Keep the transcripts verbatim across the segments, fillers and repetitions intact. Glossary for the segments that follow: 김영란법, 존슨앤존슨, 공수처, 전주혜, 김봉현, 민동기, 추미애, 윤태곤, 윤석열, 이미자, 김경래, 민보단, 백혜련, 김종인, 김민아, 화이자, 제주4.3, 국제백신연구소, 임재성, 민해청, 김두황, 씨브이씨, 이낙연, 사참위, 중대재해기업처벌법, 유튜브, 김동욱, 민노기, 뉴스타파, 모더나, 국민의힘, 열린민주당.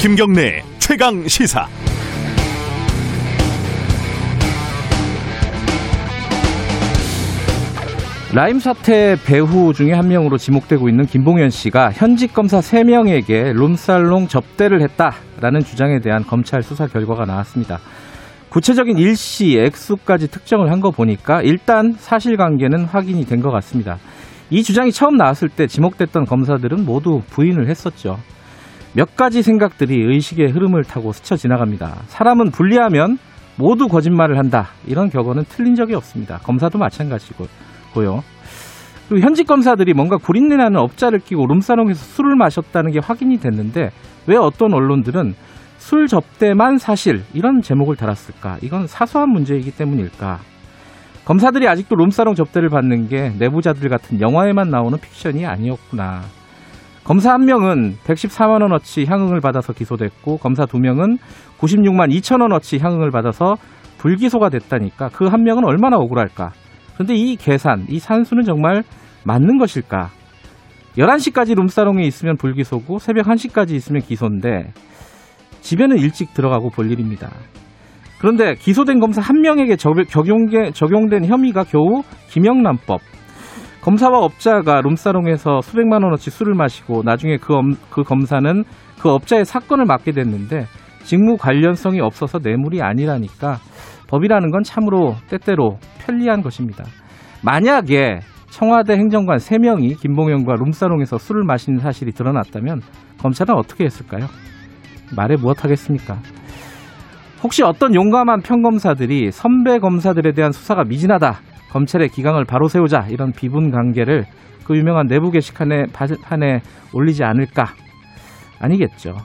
김경래 최강시사. 라임 사태 배후 중에 한 명으로 지목되고 있는 김봉현 씨가 현직 검사 세 명에게 룸살롱 접대를 했다라는 주장에 대한 검찰 수사 결과가 나왔습니다. 구체적인 일시, 액수까지 특정을 한 거 보니까 일단 사실관계는 확인이 된 것 같습니다. 이 주장이 처음 나왔을 때 지목됐던 검사들은 모두 부인을 했었죠. 몇 가지 생각들이 의식의 흐름을 타고 스쳐 지나갑니다. 사람은 불리하면 모두 거짓말을 한다. 이런 격언은 틀린 적이 없습니다. 검사도 마찬가지고. 고요. 그리고 현직 검사들이 뭔가 구린내 나는 업자를 끼고 룸사롱에서 술을 마셨다는 게 확인이 됐는데 왜 어떤 언론들은 술 접대만 사실 이런 제목을 달았을까? 이건 사소한 문제이기 때문일까? 검사들이 아직도 룸사롱 접대를 받는 게 내부자들 같은 영화에만 나오는 픽션이 아니었구나. 검사 한 명은 백십사만 원어치 향응을 받아서 기소됐고 검사 두 명은 구십육만 이천 원어치 향응을 받아서 불기소가 됐다니까 그 한 명은 얼마나 억울할까? 근데 이 계산, 이 산수는 정말 맞는 것일까? 열한 시까지 룸사롱에 있으면 불기소고 새벽 한 시까지 있으면 기소인데 집에는 일찍 들어가고 볼 일입니다. 그런데 기소된 검사 한 명에게 적용된, 적용된 혐의가 겨우 김영란법. 검사와 업자가 룸사롱에서 수백만 원어치 술을 마시고 나중에 그, 엄, 그 검사는 그 업자의 사건을 맡게 됐는데 직무 관련성이 없어서 뇌물이 아니라니까 법이라는 건 참으로 때때로 편리한 것입니다. 만약에 청와대 행정관 세 명이 김봉현과 룸사롱에서 술을 마시는 사실이 드러났다면 검찰은 어떻게 했을까요? 말해 무엇하겠습니까? 혹시 어떤 용감한 평검사들이 선배 검사들에 대한 수사가 미진하다, 검찰의 기강을 바로 세우자 이런 비분 관계를 그 유명한 내부 게시판에 판에 올리지 않을까? 아니겠죠.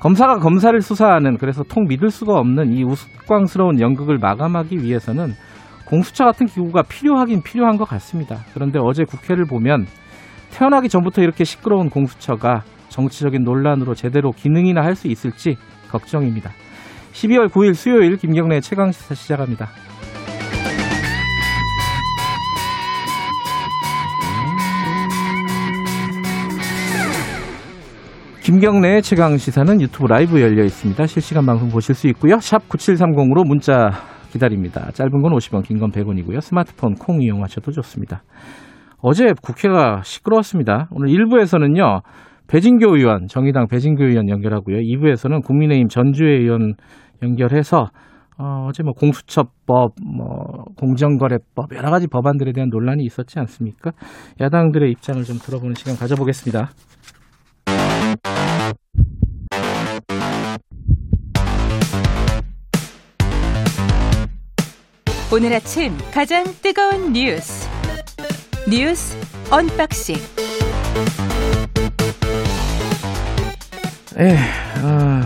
검사가 검사를 수사하는, 그래서 통 믿을 수가 없는 이 우스꽝스러운 연극을 마감하기 위해서는 공수처 같은 기구가 필요하긴 필요한 것 같습니다. 그런데 어제 국회를 보면 태어나기 전부터 이렇게 시끄러운 공수처가 정치적인 논란으로 제대로 기능이나 할 수 있을지 걱정입니다. 십이월 구일 수요일 김경래의 최강시사 시작합니다. 김경래의 최강시사는 유튜브 라이브 열려 있습니다. 실시간 방송 보실 수 있고요. 샵 구칠삼공으로 문자 기다립니다. 짧은 건 오십 원, 긴 건 백 원이고요. 스마트폰 콩 이용하셔도 좋습니다. 어제 국회가 시끄러웠습니다. 오늘 일 부에서는요. 배진교 의원, 정의당 배진교 의원 연결하고요. 이 부에서는 국민의힘 전주혜 의원 연결해서 어, 어제 뭐 공수처법, 뭐 공정거래법 여러 가지 법안들에 대한 논란이 있었지 않습니까? 야당들의 입장을 좀 들어보는 시간 가져보겠습니다. 오늘 아침 가장 뜨거운 뉴스 뉴스 언박싱. 에이, 아,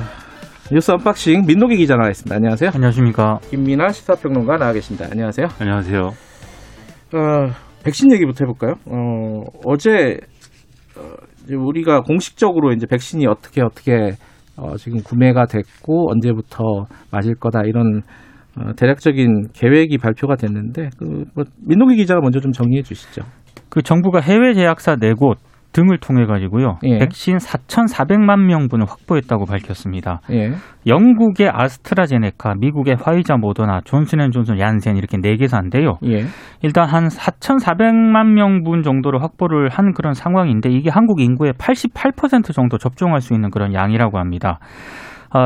뉴스 언박싱 민노기 기자 나와있습니다. 안녕하세요. 안녕하십니까. 김민아 시사평론가 나와계십니다. 안녕하세요. 안녕하세요. 어, 백신 얘기부터 해볼까요? 어, 어제 어, 이제 우리가 공식적으로 이제 백신이 어떻게 어떻게 어, 지금 구매가 됐고 언제부터 맞을 거다 이런 어, 대략적인 계획이 발표가 됐는데 그, 뭐, 민동기 기자가 먼저 좀 정리해 주시죠. 그 정부가 해외 제약사 네 곳 등을 통해 가지고요. 예. 백신 사천사백만 명분을 확보했다고 밝혔습니다. 예. 영국의 아스트라제네카, 미국의 화이자, 모더나, 존슨앤존슨, 얀센 이렇게 네 개사인데요. 예. 일단 한 사천사백만 명분 정도를 확보를 한 그런 상황인데 이게 한국 인구의 팔십팔 퍼센트 정도 접종할 수 있는 그런 양이라고 합니다.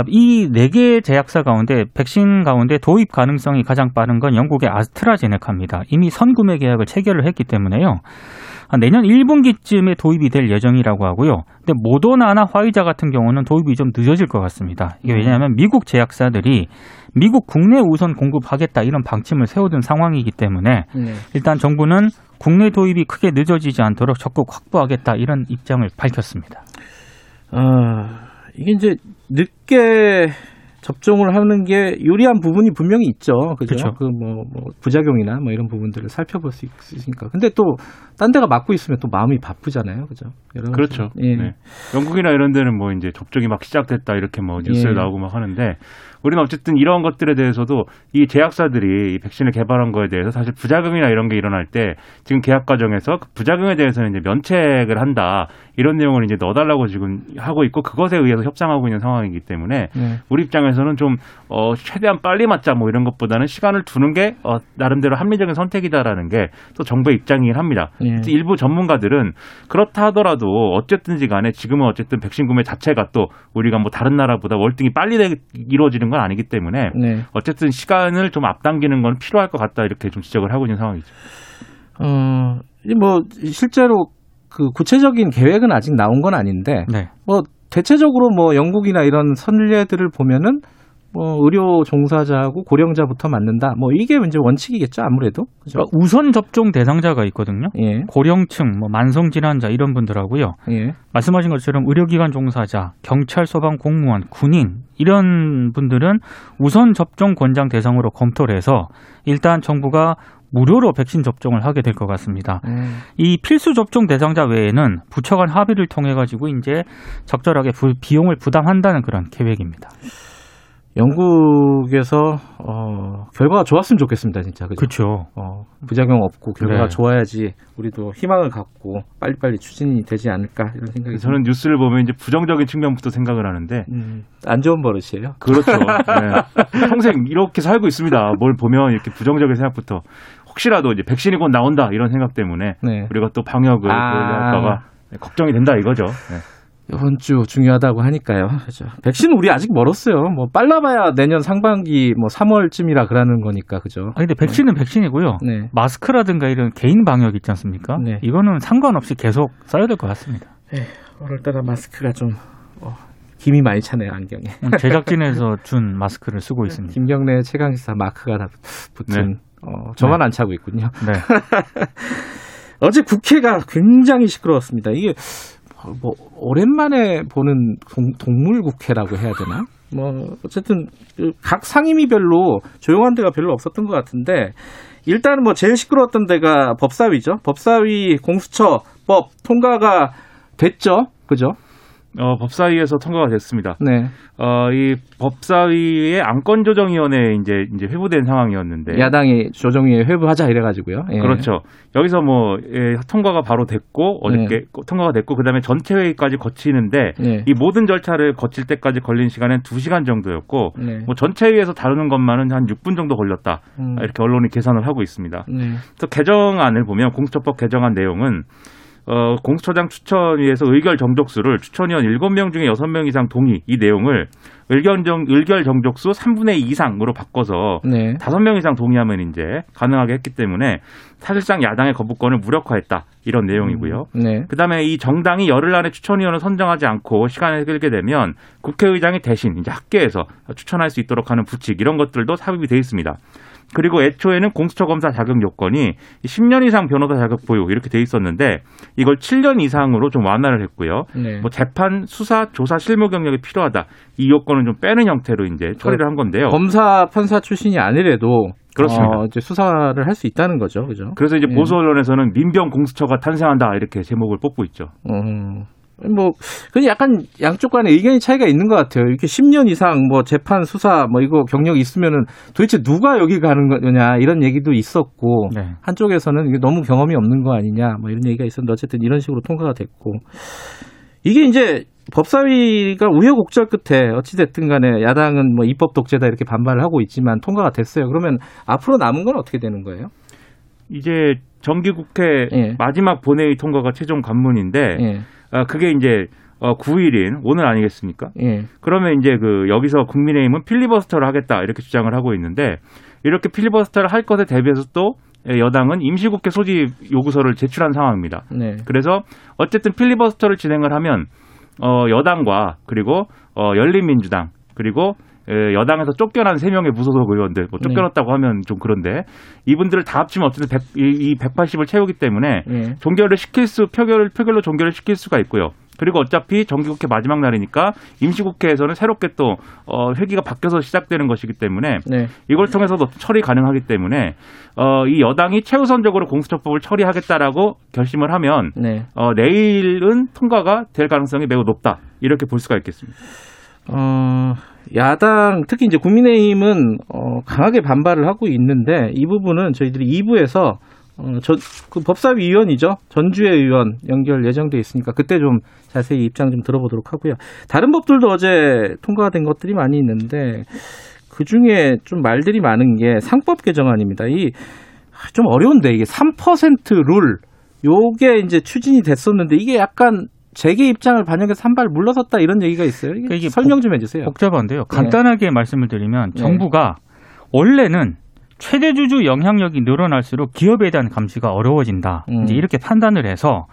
이 네 개 제약사 가운데 백신 가운데 도입 가능성이 가장 빠른 건 영국의 아스트라제네카입니다. 이미 선구매 계약을 체결을 했기 때문에요. 내년 일 분기쯤에 도입이 될 예정이라고 하고요. 근데 모더나나 화이자 같은 경우는 도입이 좀 늦어질 것 같습니다. 이게 왜냐하면 미국 제약사들이 미국 국내 우선 공급하겠다 이런 방침을 세워둔 상황이기 때문에 일단 정부는 국내 도입이 크게 늦어지지 않도록 적극 확보하겠다 이런 입장을 밝혔습니다. 어... 이게 이제 늦게 접종을 하는 게 유리한 부분이 분명히 있죠. 그렇죠. 그 뭐 뭐 부작용이나 뭐 이런 부분들을 살펴볼 수 있으니까. 근데 또 딴 데가 맞고 있으면 또 마음이 바쁘잖아요. 그죠? 그렇죠. 예. 네. 영국이나 이런 데는 뭐 이제 접종이 막 시작됐다 이렇게 뭐 뉴스에 예. 나오고 막 하는데, 우리는 어쨌든 이런 것들에 대해서도 이 제약사들이 이 백신을 개발한 거에 대해서 사실 부작용이나 이런 게 일어날 때 지금 계약 과정에서 그 부작용에 대해서는 이제 면책을 한다 이런 내용을 이제 넣어달라고 지금 하고 있고, 그것에 의해서 협상하고 있는 상황이기 때문에 네. 우리 입장에서는 좀 어, 최대한 빨리 맞자 뭐 이런 것보다는 시간을 두는 게 어, 나름대로 합리적인 선택이다라는 게 또 정부의 입장이긴 합니다. 네. 일부 전문가들은 그렇다 하더라도 어쨌든지 간에 지금은 어쨌든 백신 구매 자체가 또 우리가 뭐 다른 나라보다 월등히 빨리 되, 이루어지는 건 아니기 때문에 네. 어쨌든 시간을 좀 앞당기는 건 필요할 것 같다 이렇게 좀 지적을 하고 있는 상황이죠. 어, 뭐 실제로 그 구체적인 계획은 아직 나온 건 아닌데 네. 뭐 대체적으로 뭐 영국이나 이런 선례들을 보면은 뭐 의료 종사자하고 고령자부터 맞는다. 뭐 이게 이제 원칙이겠죠, 아무래도. 그죠? 그러니까 우선 접종 대상자가 있거든요. 예. 고령층, 뭐 만성 질환자 이런 분들하고요. 예. 말씀하신 것처럼 의료기관 종사자, 경찰, 소방, 공무원, 군인 이런 분들은 우선 접종 권장 대상으로 검토를 해서 일단 정부가 무료로 백신 접종을 하게 될 것 같습니다. 음. 이 필수 접종 대상자 외에는 부처 간 합의를 통해 가지고 이제 적절하게 부, 비용을 부담한다는 그런 계획입니다. 영국에서 어, 결과가 좋았으면 좋겠습니다, 진짜. 그렇죠. 어, 부작용 없고 결과가 네. 좋아야지 우리도 희망을 갖고 빨리빨리 추진이 되지 않을까 이런 생각이. 저는 듭니다. 뉴스를 보면 이제 부정적인 측면부터 생각을 하는데 음, 안 좋은 버릇이에요. 그렇죠. 네. 평생 이렇게 살고 있습니다. 뭘 보면 이렇게 부정적인 생각부터, 혹시라도 이제 백신이 곧 나온다 이런 생각 때문에 네. 우리가 또 방역을 할까봐 아. 걱정이 된다 이거죠. 네. 이번 주 중요하다고 하니까요. 그렇죠. 백신 우리 아직 멀었어요. 뭐 빨라봐야 내년 상반기 뭐 삼월쯤이라 그러는 거니까 그죠. 아 근데 백신은 네. 백신이고요. 네. 마스크라든가 이런 개인 방역 있지 않습니까? 네. 이거는 상관없이 계속 써야 될 것 같습니다. 네. 오늘따라 마스크가 좀 어, 김이 많이 차네요, 안경에. 제작진에서 준 마스크를 쓰고 있습니다. 김경래 최강시사 마크가 다 붙은. 네. 어, 저만 네. 안 차고 있군요. 네. 어제 국회가 굉장히 시끄러웠습니다. 이게 뭐 오랜만에 보는 동, 동물 국회라고 해야 되나? 뭐 어쨌든 각 상임위별로 조용한 데가 별로 없었던 것 같은데, 일단은 뭐 제일 시끄러웠던 데가 법사위죠. 법사위 공수처법 통과가 됐죠, 그죠? 어, 법사위에서 통과가 됐습니다. 네. 어, 이 법사위의 안건 조정위원회 이제 이제 회부된 상황이었는데, 야당이 조정위에 회부하자 이래가지고요. 예. 그렇죠. 여기서 뭐 예, 통과가 바로 됐고 어저께 예. 통과가 됐고 그다음에 전체 회의까지 거치는데 예. 이 모든 절차를 거칠 때까지 걸린 시간은 두 시간 정도였고 예. 뭐 전체 회의에서 다루는 것만은 한 육 분 정도 걸렸다 음. 이렇게 언론이 계산을 하고 있습니다. 예. 그래서 개정안을 보면 공수처법 개정안 내용은 어, 공수처장 추천위에서 의결 정족수를 추천위원 일곱 명 중에 여섯 명 이상 동의, 이 내용을 의결, 정, 의결 정족수 삼분의 이 이상으로 바꿔서 네. 다섯 명 이상 동의하면 이제 가능하게 했기 때문에 사실상 야당의 거부권을 무력화했다 이런 내용이고요. 음, 네. 그다음에 이 정당이 열흘 안에 추천위원을 선정하지 않고 시간을 끌게 되면 국회의장이 대신 이제 학계에서 추천할 수 있도록 하는 부칙 이런 것들도 삽입이 돼 있습니다. 그리고 애초에는 공수처 검사 자격 요건이 십 년 이상 변호사 자격 보유 이렇게 돼 있었는데 이걸 칠 년 이상으로 좀 완화를 했고요. 네. 뭐 재판, 수사, 조사, 실무 경력이 필요하다 이 요건은 좀 빼는 형태로 이제 처리를 한 건데요. 검사, 판사 출신이 아니래도 그렇습니다. 어, 이제 수사를 할 수 있다는 거죠, 그죠? 그래서 이제 보수 언론에서는 민병 공수처가 탄생한다 이렇게 제목을 뽑고 있죠. 음. 뭐, 그 약간 양쪽 간에 의견이 차이가 있는 것 같아요. 이렇게 십 년 이상 뭐 재판, 수사 뭐 이거 경력이 있으면은 도대체 누가 여기 가는 거냐 이런 얘기도 있었고 네. 한쪽에서는 이게 너무 경험이 없는 거 아니냐 뭐 이런 얘기가 있었는데 어쨌든 이런 식으로 통과가 됐고, 이게 이제 법사위가 우여곡절 끝에 어찌됐든 간에 야당은 뭐 입법 독재다 이렇게 반발을 하고 있지만 통과가 됐어요. 그러면 앞으로 남은 건 어떻게 되는 거예요? 이제 정기국회 예. 마지막 본회의 통과가 최종 관문인데 예. 아, 그게 이제 어, 구 일인 오늘 아니겠습니까? 예. 그러면 이제 그 여기서 국민의힘은 필리버스터를 하겠다 이렇게 주장을 하고 있는데, 이렇게 필리버스터를 할 것에 대비해서 또 여당은 임시국회 소집 요구서를 제출한 상황입니다. 네. 그래서 어쨌든 필리버스터를 진행을 하면 어, 여당과 그리고 어, 열린민주당 그리고 여당에서 쫓겨난 세 명의 무소속 의원들, 뭐 쫓겨났다고 네. 하면 좀 그런데 이분들을 다 합치면 어쨌든 백, 이 백팔십을 채우기 때문에 네. 종결을 시킬 수, 표결을, 표결로 종결을 시킬 수가 있고요. 그리고 어차피 정기국회 마지막 날이니까 임시국회에서는 새롭게 또 어, 회기가 바뀌어서 시작되는 것이기 때문에 네. 이걸 통해서도 처리 가능하기 때문에 어, 이 여당이 최우선적으로 공수처법을 처리하겠다라고 결심을 하면 네. 어, 내일은 통과가 될 가능성이 매우 높다. 이렇게 볼 수가 있겠습니다. 어, 야당 특히 이제 국민의힘은 어, 강하게 반발을 하고 있는데 이 부분은 저희들이 이 부에서 어, 저, 그 법사위 의원이죠. 전주혜 의원 연결 예정돼 있으니까 그때 좀 자세히 입장 좀 들어보도록 하고요. 다른 법들도 어제 통과된 것들이 많이 있는데 그중에 좀 말들이 많은 게 상법 개정안입니다. 이 좀 어려운데 이게 삼 퍼센트 룰 요게 이제 추진이 됐었는데 이게 약간 재계 입장을 반영해서 한 발 물러섰다 이런 얘기가 있어요. 이게 이게 설명 좀 해주세요. 복잡한데요. 간단하게 네. 말씀을 드리면 정부가 네. 원래는 최대 주주 영향력이 늘어날수록 기업에 대한 감시가 어려워진다. 음. 이제 이렇게 판단을 해서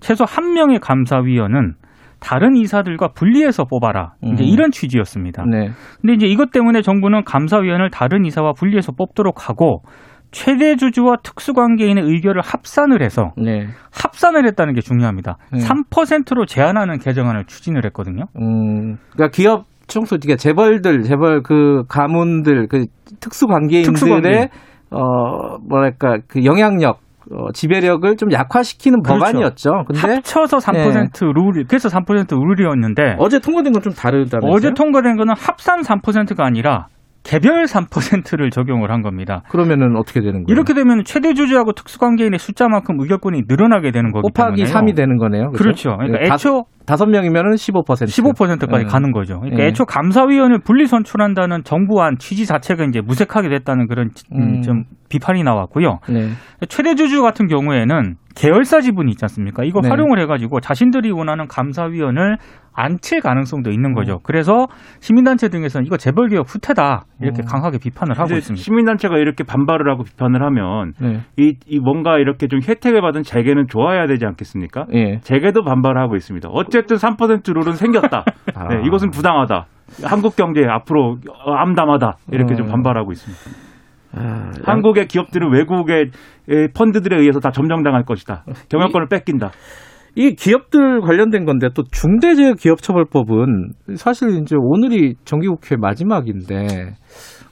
최소 한 명의 감사위원은 다른 이사들과 분리해서 뽑아라. 음. 이제 이런 취지였습니다. 그런데 네. 이제 이것 때문에 정부는 감사위원을 다른 이사와 분리해서 뽑도록 하고 최대 주주와 특수관계인의 의견을 합산을 해서 네. 합산을 했다는 게 중요합니다. 네. 삼 퍼센트로 제한하는 개정안을 추진을 했거든요. 음, 그러니까 기업 총수, 그러니까 재벌들, 재벌 그 가문들, 그 특수관계인들의 특수관계. 어 뭐랄까 그 영향력. 어, 지배력을 좀 약화시키는 그렇죠. 법안이었죠. 근데 합쳐서 삼 퍼센트 네. 룰, 그래서 삼 퍼센트 룰이었는데 어제 통과된 건 좀 다르다면서요? 어제 통과된 거는 합산 삼 퍼센트가 아니라 개별 삼 퍼센트를 적용을 한 겁니다. 그러면은 어떻게 되는 거예요? 이렇게 되면 최대 주주하고 특수관계인의 숫자만큼 의결권이 늘어나게 되는 거기 때문에 곱하기 삼이 되는 거네요. 그렇죠. 그렇죠. 그러니까 다, 애초 다섯 명이면은 십오 퍼센트. 십오 퍼센트까지 네. 가는 거죠. 그러니까 네. 애초 감사위원을 분리 선출한다는 정부안 취지 자체가 이제 무색하게 됐다는 그런 음. 좀 비판이 나왔고요. 네. 최대 주주 같은 경우에는 계열사 지분이 있지 않습니까? 이거 네. 활용을 해가지고 자신들이 원하는 감사위원을 안칠 가능성도 있는 거죠. 그래서 시민단체 등에서는 이거 재벌개혁 후퇴다 이렇게 강하게 비판을 하고 있습니다. 시민단체가 이렇게 반발을 하고 비판을 하면 네. 이, 이 뭔가 이렇게 좀 혜택을 받은 재계는 좋아야 되지 않겠습니까? 네. 재계도 반발을 하고 있습니다. 어쨌든 삼 퍼센트 룰은 생겼다. 아. 네, 이것은 부당하다. 한국 경제에 앞으로 암담하다. 이렇게 좀 반발하고 있습니다. 아, 한국의 기업들은 외국의 펀드들에 의해서 다 점령당할 것이다. 경영권을 뺏긴다. 이 기업들 관련된 건데 또 중대재해기업처벌법은 사실 이제 오늘이 정기국회 마지막인데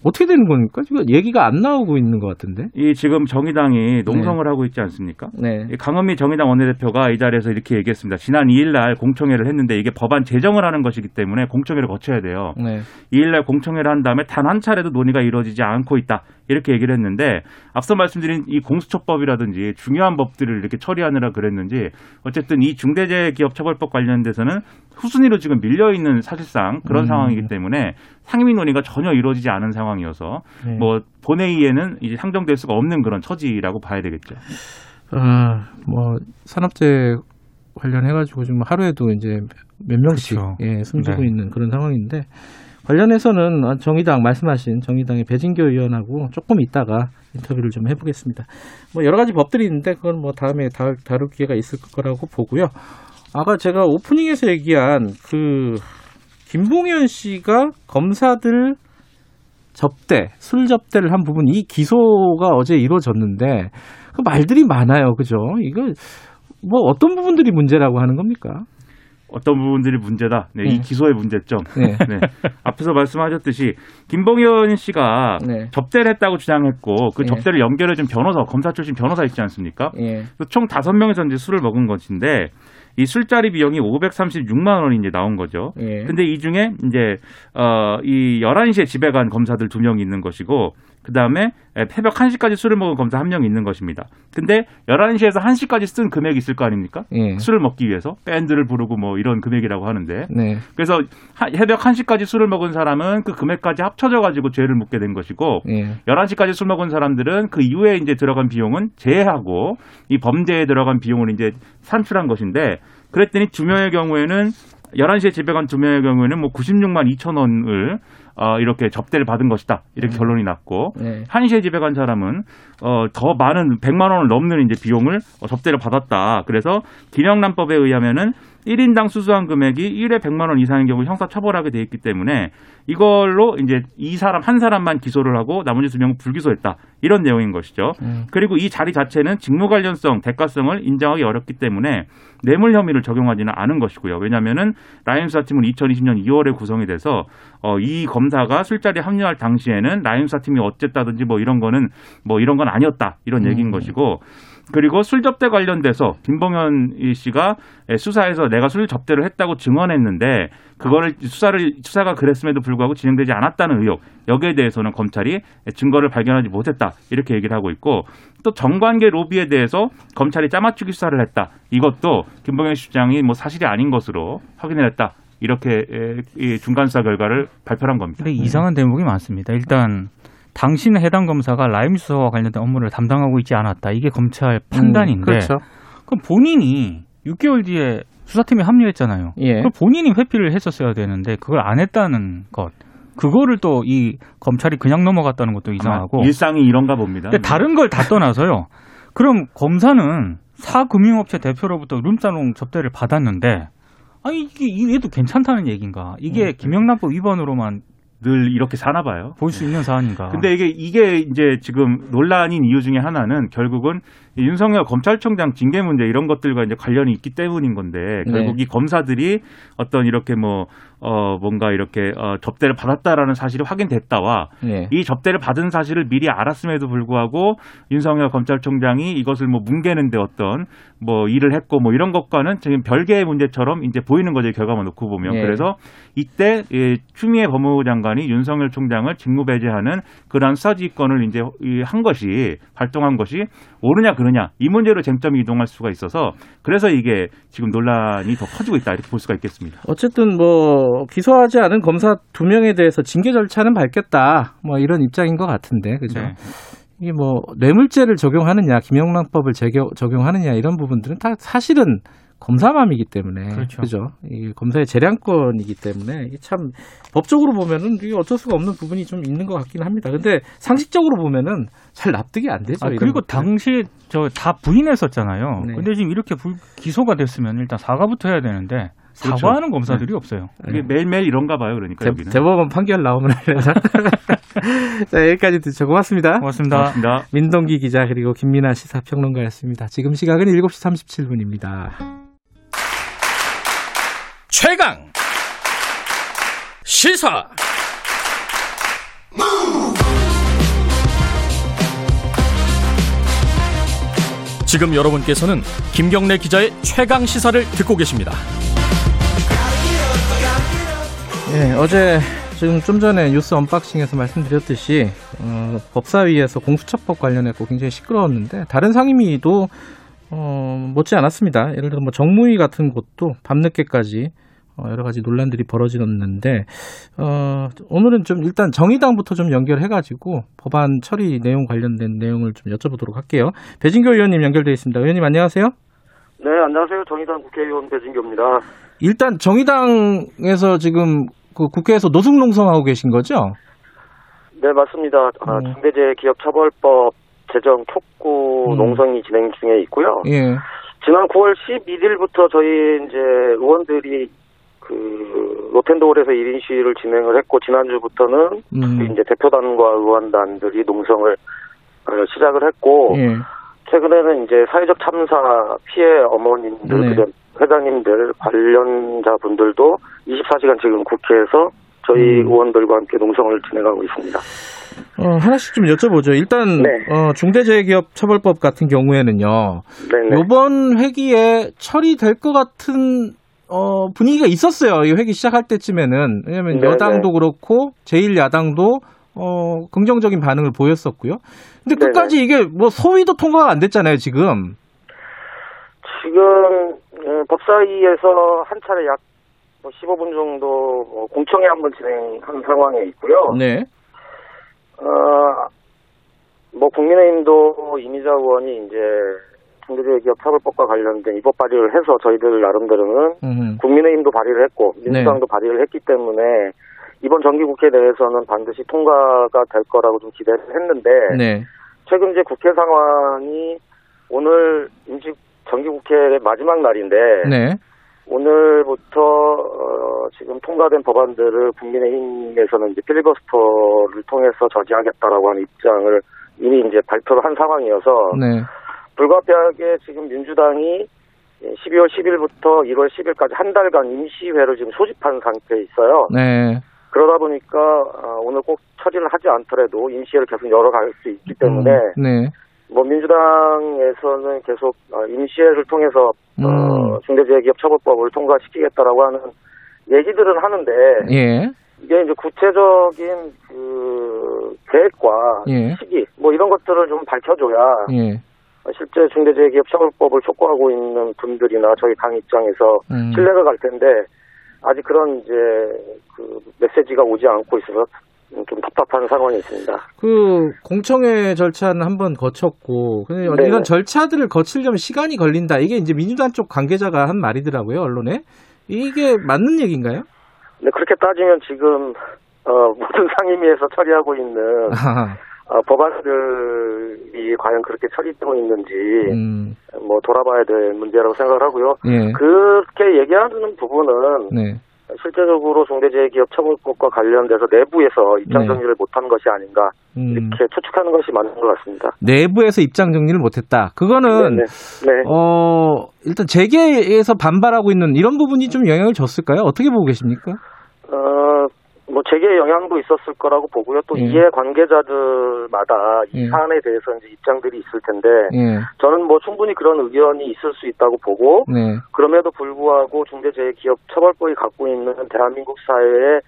어떻게 되는 겁니까? 지금 얘기가 안 나오고 있는 것 같은데. 이 지금 정의당이 농성을 네. 하고 있지 않습니까? 네. 강은미 정의당 원내대표가 이 자리에서 이렇게 얘기했습니다. 지난 이 일날 공청회를 했는데 이게 법안 제정을 하는 것이기 때문에 공청회를 거쳐야 돼요. 네. 이 일날 공청회를 한 다음에 단 한 차례도 논의가 이루어지지 않고 있다. 이렇게 얘기를 했는데 앞서 말씀드린 이 공수처법이라든지 중요한 법들을 이렇게 처리하느라 그랬는지 어쨌든 이 중대재해기업처벌법 관련돼서는 후순위로 지금 밀려있는 사실상 그런 음. 상황이기 때문에 상임위 논의가 전혀 이루어지지 않은 상황이어서 네. 뭐 본회의에는 이제 상정될 수가 없는 그런 처지라고 봐야 되겠죠. 아, 뭐 산업재해 관련해가지고 지금 하루에도 이제 몇 명씩 그렇죠. 예, 숨지고 네. 있는 그런 상황인데 관련해서는 정의당 말씀하신 정의당의 배진교 의원하고 조금 있다가 인터뷰를 좀 해보겠습니다. 뭐 여러 가지 법들이 있는데 그건 뭐 다음에 다, 다룰 기회가 있을 거라고 보고요. 아까 제가 오프닝에서 얘기한 그 김봉현 씨가 검사들 접대, 술 접대를 한 부분 이 기소가 어제 이루어졌는데 그 말들이 많아요, 그죠? 이거 뭐 어떤 부분들이 문제라고 하는 겁니까? 어떤 부분들이 문제다. 네, 네. 이 기소의 문제점. 네. 네. 앞에서 말씀하셨듯이 김봉현 씨가 네. 접대를 했다고 주장했고 그 네. 접대를 연결해준 변호사, 검사 출신 변호사 있지 않습니까? 네. 총 다섯 명이서 이제 술을 먹은 것인데 이 술자리 비용이 오백삼십육만 원이 이제 나온 거죠. 예. 근데 이 중에 이제, 어, 이 열한 시에 집에 간 검사들 두 명이 있는 것이고, 그 다음에 새벽 한 시까지 술을 먹은 검사 한 명이 있는 것입니다. 근데 열한 시에서 한 시까지 쓴 금액이 있을 거 아닙니까? 예. 술을 먹기 위해서 밴드를 부르고 뭐 이런 금액이라고 하는데. 네. 그래서 하, 새벽 한 시까지 술을 먹은 사람은 그 금액까지 합쳐져가지고 죄를 묻게 된 것이고, 예. 열한 시까지 술 먹은 사람들은 그 이후에 이제 들어간 비용은 제외하고 이 범죄에 들어간 비용을 이제 산출한 것인데, 그랬더니 두 명의 경우에는 열한 시에 집에 간 두 명의 경우에는 뭐 구십육만 이천 원을 어, 이렇게 접대를 받은 것이다. 이렇게 네. 결론이 났고 네. 한 시에 집에 간 사람은 어, 더 많은 백만 원을 넘는 이제 비용을 어, 접대를 받았다. 그래서 김영란법에 의하면은 일 인당 수수한 금액이 일회 백만 원 이상인 경우 형사처벌하게 돼 있기 때문에 이걸로 이제 이 사람 한 사람만 기소를 하고 나머지 두 명은 불기소했다. 이런 내용인 것이죠. 음. 그리고 이 자리 자체는 직무 관련성, 대가성을 인정하기 어렵기 때문에 뇌물 혐의를 적용하지는 않은 것이고요. 왜냐하면은 라임 수사팀은 이천이십년 이월에 구성이 돼서 어, 이 검사가 술자리에 합류할 당시에는 라임 수사팀이 어쨌다든지 뭐 이런 거는 뭐 이런 건 아니었다. 이런 음. 얘기인 것이고. 그리고 술 접대 관련돼서 김봉현 씨가 수사에서 내가 술 접대를 했다고 증언했는데 그거를 수사를 수사가 그랬음에도 불구하고 진행되지 않았다는 의혹, 여기에 대해서는 검찰이 증거를 발견하지 못했다 이렇게 얘기를 하고 있고, 또 정관계 로비에 대해서 검찰이 짜맞추기 수사를 했다, 이것도 김봉현 씨 주장이 뭐 사실이 아닌 것으로 확인을 했다 이렇게 중간 수사 결과를 발표한 겁니다. 근데 이상한 대목이 많습니다. 일단 당신 해당 검사가 라임 수사와 관련된 업무를 담당하고 있지 않았다. 이게 검찰 판단인데. 음, 그렇죠. 그럼 본인이 육 개월 뒤에 수사팀에 합류했잖아요. 예. 그럼 본인이 회피를 했었어야 되는데 그걸 안 했다는 것. 그거를 또 이 검찰이 그냥 넘어갔다는 것도 이상하고. 일상이 이런가 봅니다. 근데 다른 걸 다 떠나서요. 그럼 검사는 사금융업체 대표로부터 룸사롱 접대를 받았는데 아니 이게 얘도 괜찮다는 얘기인가. 이게 음. 김영란법 위반으로만 늘 이렇게 사나 봐요. 볼 수 있는 사안인가. 근데 이게 이게 이제 지금 논란인 이유 중에 하나는 결국은 윤석열 검찰총장 징계 문제 이런 것들과 이제 관련이 있기 때문인 건데 결국 네. 이 검사들이 어떤 이렇게 뭐 어 뭔가 이렇게 어 접대를 받았다라는 사실이 확인됐다와 네. 이 접대를 받은 사실을 미리 알았음에도 불구하고 윤석열 검찰총장이 이것을 뭐 뭉개는데 어떤 뭐 일을 했고 뭐 이런 것과는 지금 별개의 문제처럼 이제 보이는 거죠. 결과만 놓고 보면. 네. 그래서 이때 예, 추미애 법무부 장관이 윤석열 총장을 직무배제하는 그러한 수사지휘권을 이제 한 것이 발동한 것이 옳으냐 그러냐 이 문제로 쟁점이 이동할 수가 있어서 그래서 이게 지금 논란이 더 커지고 있다 이렇게 볼 수가 있겠습니다. 어쨌든 뭐 기소하지 않은 검사 두 명에 대해서 징계 절차는 밟겠다 뭐 이런 입장인 것 같은데 그죠? 네. 이게 뭐 뇌물죄를 적용하느냐 김영란법을 재교, 적용하느냐 이런 부분들은 다 사실은 검사맘이기 때문에 그렇죠. 그죠? 이 검사의 재량권이기 때문에 이게 참 법적으로 보면은 이게 어쩔 수가 없는 부분이 좀 있는 것 같긴 합니다. 근데 상식적으로 보면은 잘 납득이 안 되죠. 아, 그리고 것들. 당시에 저 다 부인했었잖아요. 네. 근데 지금 이렇게 불, 기소가 됐으면 일단 사과부터 해야 되는데 사과하는 그렇죠. 검사들이 네. 없어요. 이게 매일매일 이런가 봐요. 그러니까 대, 여기는. 대법원 판결 나오면 자, 여기까지 듣죠. 고맙습니다. 고맙습니다. 고맙습니다. 민동기 기자 그리고 김민아 시사평론가였습니다. 지금 시각은 일곱시 삼십칠분입니다. 최강 시사 지금 여러분께서는 김경래 기자의 최강 시사를 듣고 계십니다. 네, 어제 지금 좀 전에 뉴스 언박싱에서 말씀드렸듯이 어, 법사위에서 공수처법 관련해서 굉장히 시끄러웠는데 다른 상임위도 어, 못지않았습니다. 예를 들어 뭐 정무위 같은 곳도 밤늦게까지 어, 여러 가지 논란들이 벌어졌는데 어, 오늘은 좀 일단 정의당부터 좀 연결해가지고 법안 처리 내용 관련된 내용을 좀 여쭤보도록 할게요. 배진교 의원님 연결되어 있습니다. 의원님 안녕하세요. 네, 안녕하세요. 정의당 국회의원 배진교입니다. 일단 정의당에서 지금 그 국회에서 노숙농성하고 계신 거죠? 네, 맞습니다. 아, 중대재해기업처벌법 제정 촉구 음. 농성이 진행 중에 있고요. 예. 지난 구월 십일일부터 저희 이제 의원들이 그 로텐도홀에서 일인 시위를 진행을 했고 지난주부터는 음. 이제 대표단과 의원단들이 농성을 시작을 했고 예. 최근에는 이제 사회적 참사 피해 어머님들, 네. 회장님들 관련자분들도 이십사시간 지금 국회에서 저희 음. 의원들과 함께 농성을 진행하고 있습니다. 어, 하나씩 좀 여쭤보죠. 일단 네. 어, 중대재해기업처벌법 같은 경우에는요. 네네. 이번 회기에 처리될 것 같은 어, 분위기가 있었어요. 이 회기 시작할 때쯤에는. 왜냐하면 네네. 여당도 그렇고 제일 야당도 어, 긍정적인 반응을 보였었고요. 근데 끝까지 네네. 이게 뭐 소위도 통과가 안 됐잖아요. 지금. 지금 어, 법사위에서 한 차례 약 십오분 정도 공청회 한번 진행한 상황에 있고요. 네. 어, 뭐 국민의힘도 이미자 의원이 이제 중대재해기업처벌법과 관련된 입법 발의를 해서 저희들 나름대로는 음흠. 국민의힘도 발의를 했고 민주당도 네. 발의를 했기 때문에 이번 정기국회 내에서는 반드시 통과가 될 거라고 좀 기대를 했는데 네. 최근 이제 국회 상황이 오늘 임시 정기국회의 마지막 날인데. 네. 오늘부터 어, 지금 통과된 법안들을 국민의힘에서는 이제 필리버스터를 통해서 저지하겠다라고 하는 입장을 이미 이제 발표를 한 상황이어서 네. 불가피하게 지금 민주당이 십이월 십일부터 일월 십일까지 한 달간 임시회를 지금 소집한 상태에 있어요. 네. 그러다 보니까 오늘 꼭 처리를 하지 않더라도 임시회를 계속 열어갈 수 있기 때문에 음, 네. 뭐 민주당에서는 계속 임시회를 통해서 음. 어, 중대재해기업처벌법을 통과시키겠다라고 하는 얘기들은 하는데 예. 이게 이제 구체적인 그 계획과 예. 시기 뭐 이런 것들을 좀 밝혀줘야 예. 실제 중대재해기업처벌법을 촉구하고 있는 분들이나 저희 당 입장에서 음. 신뢰가 갈 텐데 아직 그런 이제 그 메시지가 오지 않고 있어서 좀 답답한 상황이 있습니다. 그 공청회 절차는 한번 거쳤고, 근데 네네. 이런 절차들을 거치려면 시간이 걸린다. 이게 이제 민주당 쪽 관계자가 한 말이더라고요, 언론에. 이게 맞는 얘기인가요? 네, 그렇게 따지면 지금 어, 모든 상임위에서 처리하고 있는. 아하. 어, 법안들이 과연 그렇게 처리되고 있는지 음. 뭐 돌아봐야 될 문제라고 생각을 하고요. 예. 그렇게 얘기하는 부분은 네. 실제적으로 중대재해기업처벌법과 관련돼서 내부에서 입장 정리를 네. 못한 것이 아닌가 음. 이렇게 추측하는 것이 맞는 것 같습니다. 내부에서 입장 정리를 못했다. 그거는 네. 어, 일단 재계에서 반발하고 있는 이런 부분이 좀 영향을 줬을까요? 어떻게 보고 계십니까? 어... 뭐 재계의 영향도 있었을 거라고 보고요. 또 예. 이해 관계자들마다 이 예. 사안에 대해서 이제 입장들이 있을 텐데 예. 저는 뭐 충분히 그런 의견이 있을 수 있다고 보고 네. 그럼에도 불구하고 중대재해기업처벌법이 갖고 있는 대한민국 사회의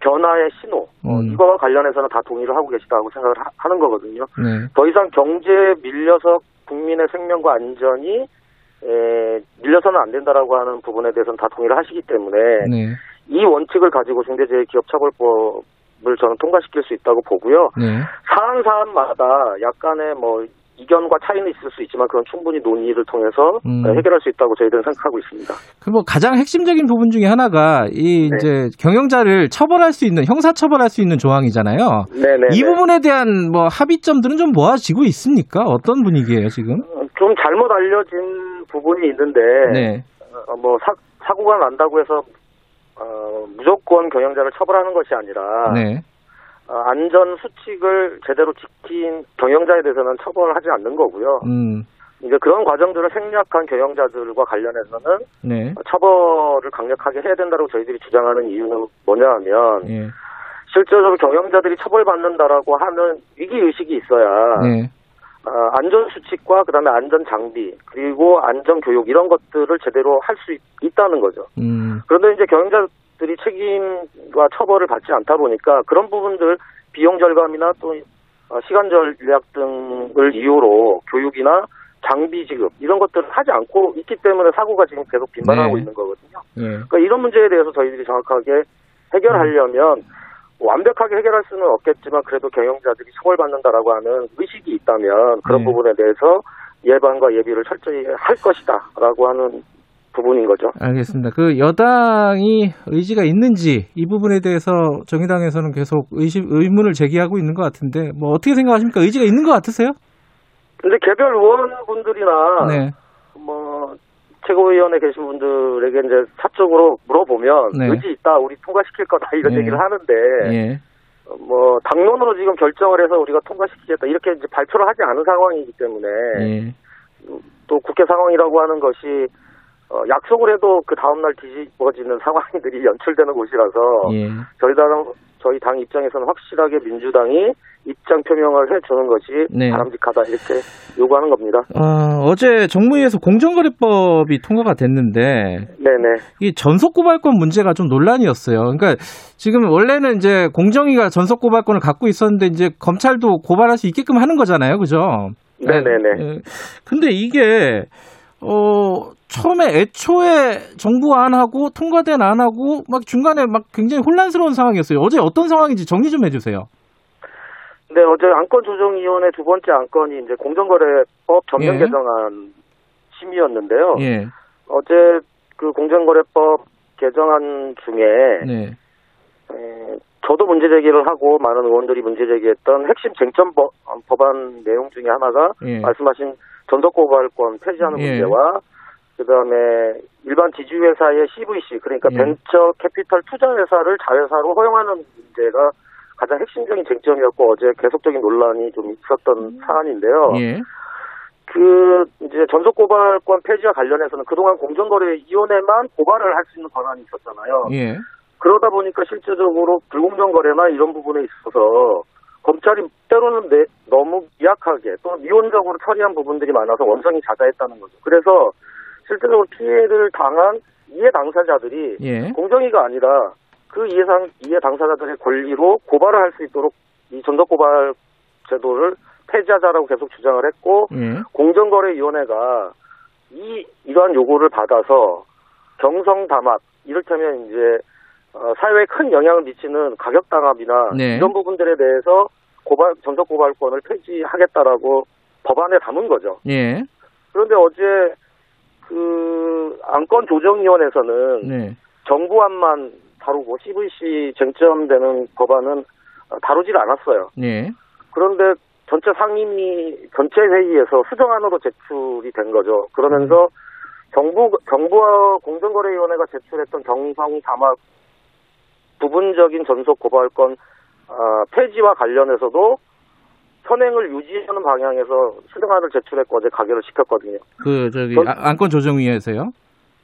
변화의 신호 음. 이거와 관련해서는 다 동의를 하고 계시다고 생각을 하, 하는 거거든요. 네. 더 이상 경제에 밀려서 국민의 생명과 안전이 에, 밀려서는 안 된다라고 하는 부분에 대해서는 다 동의를 하시기 때문에 네. 이 원칙을 가지고 중대재해기업처벌법을 저는 통과시킬 수 있다고 보고요. 네. 사안 사안마다 약간의 뭐 이견과 차이는 있을 수 있지만 그건 충분히 논의를 통해서 음. 해결할 수 있다고 저희들은 생각하고 있습니다. 그럼 뭐 가장 핵심적인 부분 중에 하나가 이 이제 네. 경영자를 처벌할 수 있는 형사 처벌할 수 있는 조항이잖아요. 네네. 이 부분에 대한 뭐 합의점들은 좀 모아지고 있습니까? 어떤 분위기예요 지금? 좀 잘못 알려진 부분이 있는데 네. 어, 뭐 사, 사고가 난다고 해서. 어, 무조건 경영자를 처벌하는 것이 아니라 네. 어, 안전 수칙을 제대로 지킨 경영자에 대해서는 처벌하지 않는 거고요. 음. 이제 그런 과정들을 생략한 경영자들과 관련해서는 네. 처벌을 강력하게 해야 된다고 저희들이 주장하는 이유는 뭐냐하면 네. 실제로 경영자들이 처벌받는다라고 하는 위기 의식이 있어야. 네. 어, 안전 수칙과 그다음에 안전 장비 그리고 안전 교육 이런 것들을 제대로 할 수 있다는 거죠. 음. 그런데 이제 경영자들이 책임과 처벌을 받지 않다 보니까 그런 부분들 비용 절감이나 또 어, 시간 절약 등을 이유로 교육이나 장비 지급 이런 것들을 하지 않고 있기 때문에 사고가 지금 계속 빈발하고 네. 있는 거거든요. 네. 그러니까 이런 문제에 대해서 저희들이 정확하게 해결하려면. 완벽하게 해결할 수는 없겠지만 그래도 경영자들이 처벌받는다라고 하는 의식이 있다면 그런 네. 부분에 대해서 예방과 예비를 철저히 할 것이다라고 하는 부분인 거죠. 알겠습니다. 그 여당이 의지가 있는지 이 부분에 대해서 정의당에서는 계속 의심, 의문을 제기하고 있는 것 같은데 뭐 어떻게 생각하십니까? 의지가 있는 것 같으세요? 근데 개별 의원분들이나 네. 뭐 최고위원에 계신 분들에게 이제 사적으로 물어보면 네. 의지 있다, 우리 통과시킬 거다 이런 네. 얘기를 하는데 네. 뭐 당론으로 지금 결정을 해서 우리가 통과시키겠다 이렇게 이제 발표를 하지 않은 상황이기 때문에 네. 또 국회 상황이라고 하는 것이 어, 약속을 해도 그 다음날 뒤집어지는 상황들이 연출되는 곳이라서 네. 저희 당 저희 당 입장에서는 확실하게 민주당이 입장 표명을 해주는 것이 네. 바람직하다 이렇게 요구하는 겁니다. 어, 어제 정무위에서 공정거래법이 통과가 됐는데 네네. 이 전속고발권 문제가 좀 논란이었어요. 그러니까 지금 원래는 이제 공정위가 전속고발권을 갖고 있었는데 이제 검찰도 고발할 수 있게끔 하는 거잖아요, 그죠? 네네네. 근데 이게 어. 처음에 애초에 정부 안하고 통과된 안하고 막 중간에 막 굉장히 혼란스러운 상황이었어요. 어제 어떤 상황인지 정리 좀 해주세요. 네, 어제 안건조정위원회 두 번째 안건이 이제 공정거래법 전면 예. 개정안 심의였는데요. 예. 어제 그 공정거래법 개정안 중에 네. 에, 저도 문제 제기를 하고 많은 의원들이 문제 제기했던 핵심 쟁점 법, 법안 내용 중에 하나가 예. 말씀하신 전속고발권 폐지하는 예. 문제와 그다음에 일반 지주회사의 씨브이씨, 그러니까 예. 벤처 캐피털 투자회사를 자회사로 허용하는 문제가 가장 핵심적인 쟁점이었고 어제 계속적인 논란이 좀 있었던 음. 사안인데요. 예. 그 이제 전속 고발권 폐지와 관련해서는 그동안 공정거래위원회만 고발을 할 수 있는 권한이 있었잖아요. 예. 그러다 보니까 실제적으로 불공정거래나 이런 부분에 있어서 검찰이 때로는 내, 너무 미약하게 또 미온적으로 처리한 부분들이 많아서 원성이 자자했다는 거죠. 그래서 실제적으로 피해를 당한 이해 당사자들이 예. 공정위가 아니라 그 이해, 당, 이해 당사자들의 권리로 고발을 할 수 있도록 이 전속 고발 제도를 폐지하자라고 계속 주장을 했고 예. 공정거래위원회가 이 이러한 요구를 받아서 경성 담합, 이를테면 이제 어, 사회에 큰 영향을 미치는 가격 담합이나 네. 이런 부분들에 대해서 고발 전속 고발권을 폐지하겠다라고 법안에 담은 거죠. 예. 그런데 어제 그 안건 조정위원회에서는 네. 정부안만 다루고 씨브이씨 쟁점되는 법안은 다루질 않았어요. 예. 그런데 전체 상임위, 전체 회의에서 수정안으로 제출이 된 거죠. 그러면서 정부, 정부와 공정거래위원회가 제출했던 경성 담합 부분적인 전속 고발권 어, 폐지와 관련해서도 현행을 유지하는 방향에서 수정안을 제출했고 어제 가결을 시켰거든요. 그 저기 전, 아, 안건 조정위에서요?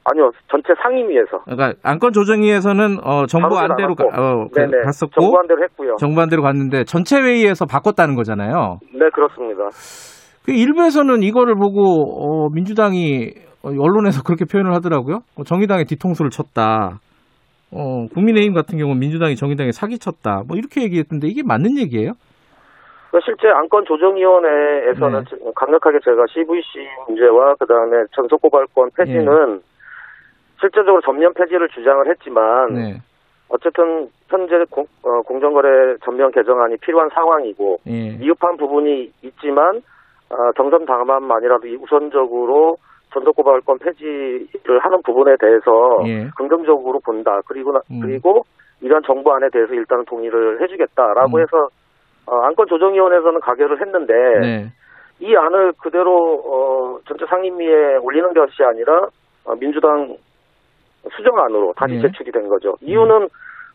아니요, 전체 상임위에서. 그러니까 안건 조정위에서는 어, 정부 안대로 가, 어, 갔었고, 정부 안대로 했고요. 정부 안대로 갔는데 전체 회의에서 바꿨다는 거잖아요. 네, 그렇습니다. 그 일부에서는 이거를 보고 어, 민주당이 언론에서 그렇게 표현을 하더라고요. 정의당의 뒤통수를 쳤다. 어, 국민의힘 같은 경우는 민주당이 정의당에 사기쳤다. 뭐 이렇게 얘기했는데 이게 맞는 얘기예요? 실제 안건 조정위원회에서는 네. 강력하게 제가 씨브이씨 문제와 그다음에 전속 고발권 폐지는 네. 실제적으로 전면 폐지를 주장을 했지만 네. 어쨌든 현재 공, 어, 공정거래 전면 개정안이 필요한 상황이고 네. 미흡한 부분이 있지만 어, 경선 당함만이라도 우선적으로 전속 고발권 폐지를 하는 부분에 대해서 네. 긍정적으로 본다. 그리고 음. 그리고 이런 정부안에 대해서 일단은 동의를 해주겠다라고 음. 해서 어, 안건 조정위원회에서는 가결을 했는데 네. 이 안을 그대로 어, 전체 상임위에 올리는 것이 아니라 어, 민주당 수정안으로 다시 네. 제출이 된 거죠. 이유는 음.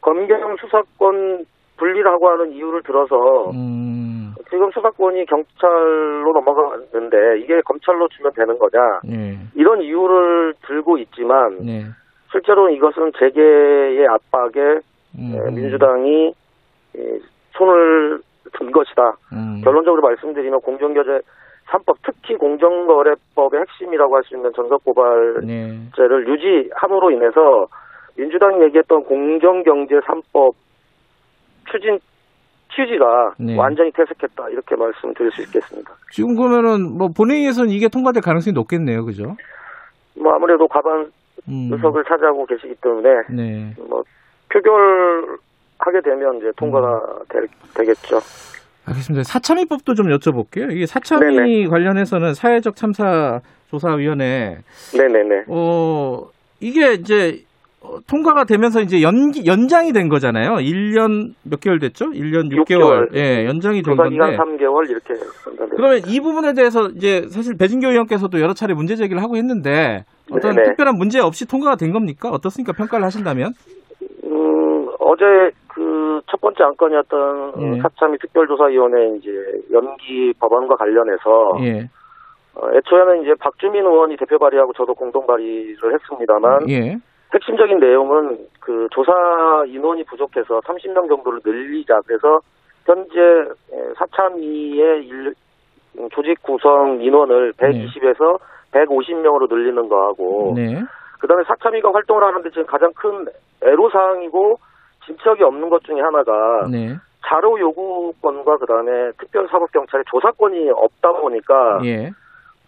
검경 수사권 분리라고 하는 이유를 들어서 음. 지금 수사권이 경찰로 넘어가는데 이게 검찰로 주면 되는 거냐 네. 이런 이유를 들고 있지만 네. 실제로 이것은 재계의 압박에 음. 민주당이 손을 든 것이다. 음. 결론적으로 말씀드리면 공정거래 삼 법, 특히 공정거래법의 핵심이라고 할 수 있는 전속고발제를 네. 유지함으로 인해서 민주당이 얘기했던 공정경제 삼 법 추진 취지가 네. 완전히 퇴색했다. 이렇게 말씀드릴 수 있겠습니다. 지금 그러면은 뭐 본회의에서는 이게 통과될 가능성이 높겠네요, 그죠? 뭐 아무래도 과반 의석을 음. 차지하고 계시기 때문에 네. 뭐 표결 하게 되면 이제 통과가 되, 되겠죠. 알겠습니다. 사참위법도 좀 여쭤볼게요. 이게 사참위 네네. 관련해서는 사회적 참사 조사위원회. 네네네. 어 이게 이제 통과가 되면서 이제 연기 연장이 된 거잖아요. 일 년 몇 개월 됐죠? 일 년 육 개월. 육 개월. 예, 연장이 된 건데. 일 년 삼 개월 이렇게. 그러면 이 부분에 대해서 이제 사실 배진교 의원께서도 여러 차례 문제 제기를 하고 했는데 어떤 네네. 특별한 문제 없이 통과가 된 겁니까? 어떻습니까? 평가를 하신다면? 음, 어제 그 첫 번째 안건이었던 예. 사참위 특별조사위원회 이제 연기 법안과 관련해서 예. 어, 애초에는 이제 박주민 의원이 대표 발의하고 저도 공동 발의를 했습니다만 예. 핵심적인 내용은 그 조사 인원이 부족해서 삼십 명 정도를 늘리자. 그래서 현재 사참위의 일, 조직 구성 인원을 백이십에서 네. 백오십 명으로 늘리는 거하고 네. 그다음에 사참위가 활동을 하는데 지금 가장 큰 애로사항이고 진척이 없는 것 중에 하나가 네. 자료 요구권과 그다음에 특별사법경찰의 조사권이 없다 보니까 예.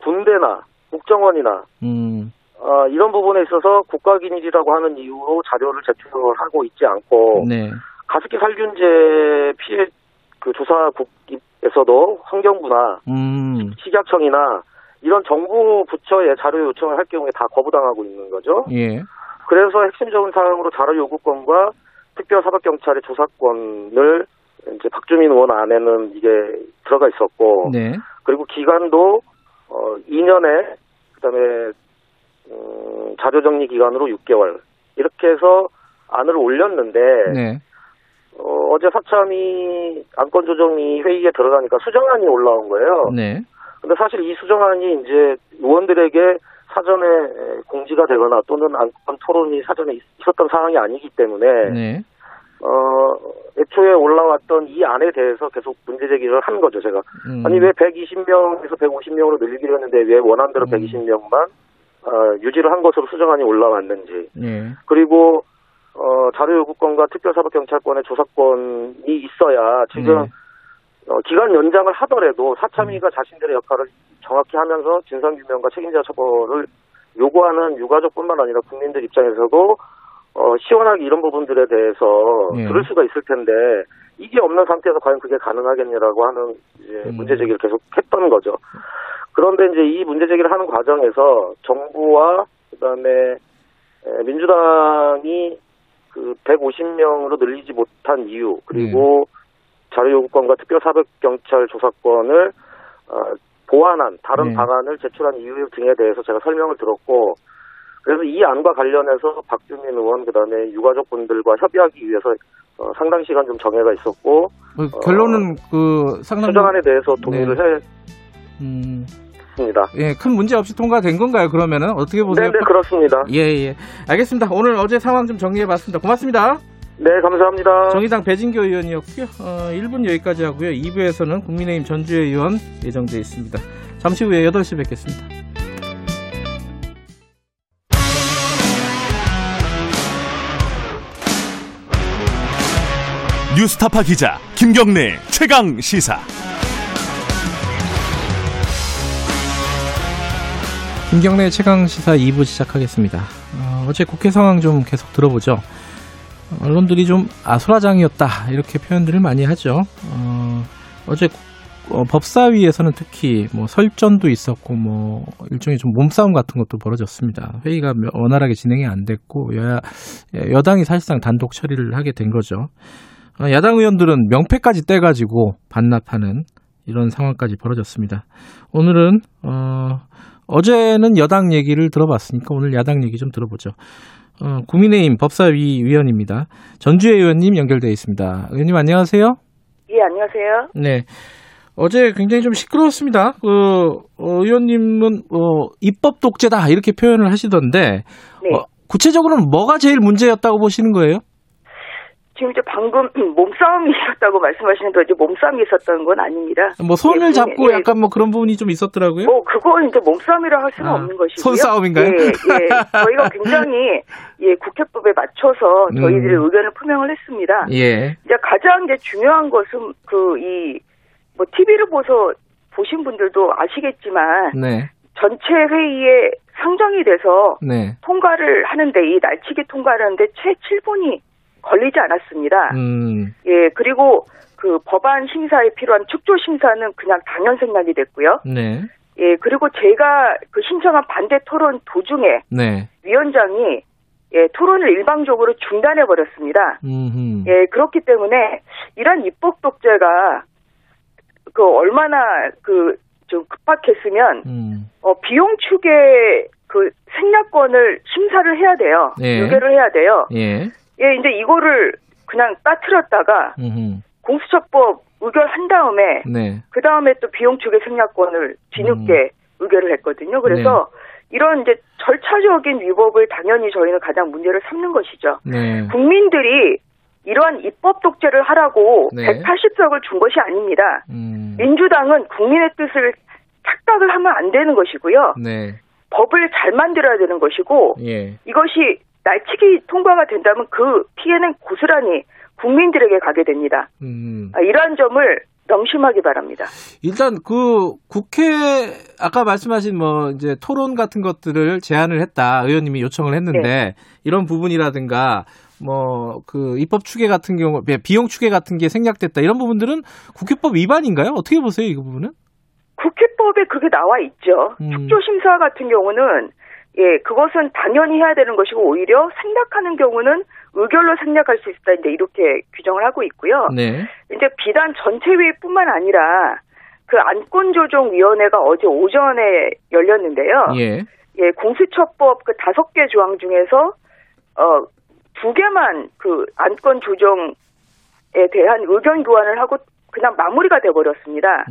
군대나 국정원이나 음. 어, 이런 부분에 있어서 국가기밀이라고 하는 이유로 자료를 제출하고 있지 않고 네. 가습기 살균제 피해 그 조사국에서도 환경부나 음. 식약청이나 이런 정부 부처에 자료 요청을 할 경우에 다 거부당하고 있는 거죠. 예. 그래서 핵심적인 사항으로 자료 요구권과 특별사법경찰의 조사권을 이제 박주민 의원 안에는 이게 들어가 있었고, 네. 그리고 기간도 어 이 년에 그다음에 음, 자료정리 기간으로 육 개월 이렇게 해서 안을 올렸는데 네. 어, 어제 사참이 안건조정위 회의에 들어가니까 수정안이 올라온 거예요. 네. 근데 사실 이 수정안이 이제 의원들에게 사전에 공지가 되거나 또는 안건 토론이 사전에 있었던 상황이 아니기 때문에 네. 어, 애초에 올라왔던 이 안에 대해서 계속 문제 제기를 한 거죠, 제가. 음. 아니, 왜 백이십 명에서 백오십 명으로 늘리기로 했는데 왜 원안대로 음. 백이십 명만 어, 유지를 한 것으로 수정안이 올라왔는지. 네. 그리고 어, 자료 요구권과 특별사법경찰권의 조사권이 있어야 지금 네. 어, 기간 연장을 하더라도 사참위가 자신들의 역할을 정확히 하면서 진상규명과 책임자 처벌을 요구하는 유가족뿐만 아니라 국민들 입장에서도 어, 시원하게 이런 부분들에 대해서 네. 들을 수가 있을 텐데 이게 없는 상태에서 과연 그게 가능하겠냐라고 하는 이제 음. 문제 제기를 계속 했던 거죠. 그런데 이제 이 문제 제기를 하는 과정에서 정부와 그다음에 민주당이 그 백오십 명으로 늘리지 못한 이유 그리고 네. 자료요구권과 특별사법경찰 조사권을 어, 보완한 다른 네. 방안을 제출한 이유 등에 대해서 제가 설명을 들었고 그래서 이 안과 관련해서 박주민 의원 그다음에 유가족분들과 협의하기 위해서 어, 상당 시간 좀 정해가 있었고 그, 결론은 어, 그 상당 수정안에 대해서 동의를 네. 했습니다. 음, 예, 큰 문제 없이 통과된 건가요? 그러면은 어떻게 보세요? 네, 네, 그렇습니다. 예, 예, 알겠습니다. 오늘 어제 상황 좀 정리해봤습니다. 고맙습니다. 네, 감사합니다. 정의당 배진교 의원이었고요. 어, 일 분 여기까지 하고요. 이 부에서는 국민의힘 전주혜 의원 예정돼 있습니다. 잠시 후에 여덟 시 뵙겠습니다. 뉴스타파 기자 김경래 최강 시사. 김경래 최강 시사 이 부 시작하겠습니다. 어, 어제 국회 상황 좀 계속 들어보죠. 언론들이 좀 아수라장이었다 이렇게 표현들을 많이 하죠. 어, 어제 어, 법사위에서는 특히 뭐 설전도 있었고 뭐 일종의 좀 몸싸움 같은 것도 벌어졌습니다. 회의가 원활하게 진행이 안 됐고 여야 여당이 사실상 단독 처리를 하게 된 거죠. 야당 의원들은 명패까지 떼가지고 반납하는 이런 상황까지 벌어졌습니다. 오늘은 어, 어제는 여당 얘기를 들어봤으니까 오늘 야당 얘기 좀 들어보죠. 어, 국민의힘 법사위 위원입니다. 전주혜 의원님 연결되어 있습니다. 의원님 안녕하세요. 예, 안녕하세요. 네, 어제 굉장히 좀 시끄러웠습니다. 그 어, 의원님은 어, 입법 독재다 이렇게 표현을 하시던데 네. 어, 구체적으로는 뭐가 제일 문제였다고 보시는 거예요? 지금 이제 방금 몸싸움이 있었다고 말씀하시는데 이제 몸싸움이 있었던 건 아닙니다. 뭐 손을 예, 잡고 예, 약간 뭐 그런 부분이 좀 있었더라고요. 뭐 그건 이제 몸싸움이라 할 수는 아, 없는 것이고요. 손싸움인가요? 예, 예. 저희가 굉장히 예 국회법에 맞춰서 저희들의 음. 의견을 표명을 했습니다. 예. 이제 가장 이제 중요한 것은 그 이 뭐 티비를 보서 보신 분들도 아시겠지만 네. 전체 회의에 상정이 돼서 네. 통과를 하는데 이 날치기 통과하는데 채 칠 분이 걸리지 않았습니다. 음. 예, 그리고 그 법안 심사에 필요한 축조 심사는 그냥 당연 생략이 됐고요. 네. 예, 그리고 제가 그 신청한 반대 토론 도중에 네. 위원장이 예, 토론을 일방적으로 중단해 버렸습니다. 음. 예, 그렇기 때문에 이런 입법 독재가 그 얼마나 그 좀 급박했으면 음. 어, 비용 축의 그 생략권을 심사를 해야 돼요. 예. 의결을 해야 돼요. 예. 예, 이제 이거를 그냥 빠뜨렸다가 음흠. 공수처법 의결한 다음에 네. 그 다음에 또 비용 축의 생략권을 뒤늦게 음. 의결을 했거든요. 그래서 네. 이런 이제 절차적인 위법을 당연히 저희는 가장 문제를 삼는 것이죠. 네. 국민들이 이러한 입법 독재를 하라고 네. 백팔십 석을 준 것이 아닙니다. 음. 민주당은 국민의 뜻을 착각을 하면 안 되는 것이고요. 네. 법을 잘 만들어야 되는 것이고 예. 이것이 날치기 통과가 된다면 그 피해는 고스란히 국민들에게 가게 됩니다. 음. 이러한 점을 명심하기 바랍니다. 일단 그 국회 아까 말씀하신 뭐 이제 토론 같은 것들을 제안을 했다 의원님이 요청을 했는데 네. 이런 부분이라든가 뭐 그 입법 추계 같은 경우 비용 추계 같은 게 생략됐다 이런 부분들은 국회법 위반인가요? 어떻게 보세요 이 부분은? 국회법에 그게 나와 있죠. 음. 축조 심사 같은 경우는. 예, 그것은 당연히 해야 되는 것이고 오히려 생략하는 경우는 의결로 생략할 수 있다 이제 이렇게 규정을 하고 있고요. 네. 이제 비단 전체 회의뿐만 아니라 그 안건조정위원회가 어제 오전에 열렸는데요. 예. 예, 공수처법 그 다섯 개 조항 중에서 어, 두 개만 그 안건 조정에 대한 의견 교환을 하고 그냥 마무리가 돼버렸습니다.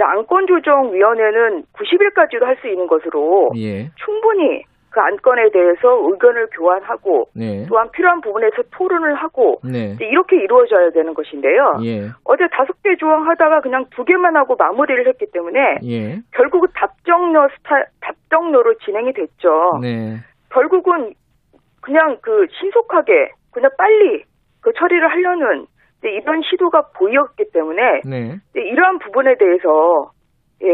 안건 조정 위원회는 구십 일까지도 할 수 있는 것으로 예. 충분히 그 안건에 대해서 의견을 교환하고 네. 또한 필요한 부분에서 토론을 하고 네. 이렇게 이루어져야 되는 것인데요. 예. 어제 다섯 개 조항 하다가 그냥 두 개만 하고 마무리를 했기 때문에 예. 결국은 답정로 스타 답정로로 진행이 됐죠. 네. 결국은 그냥 그 신속하게 그냥 빨리 그 처리를 하려는 이런 시도가 보였기 때문에 네. 이러한 부분에 대해서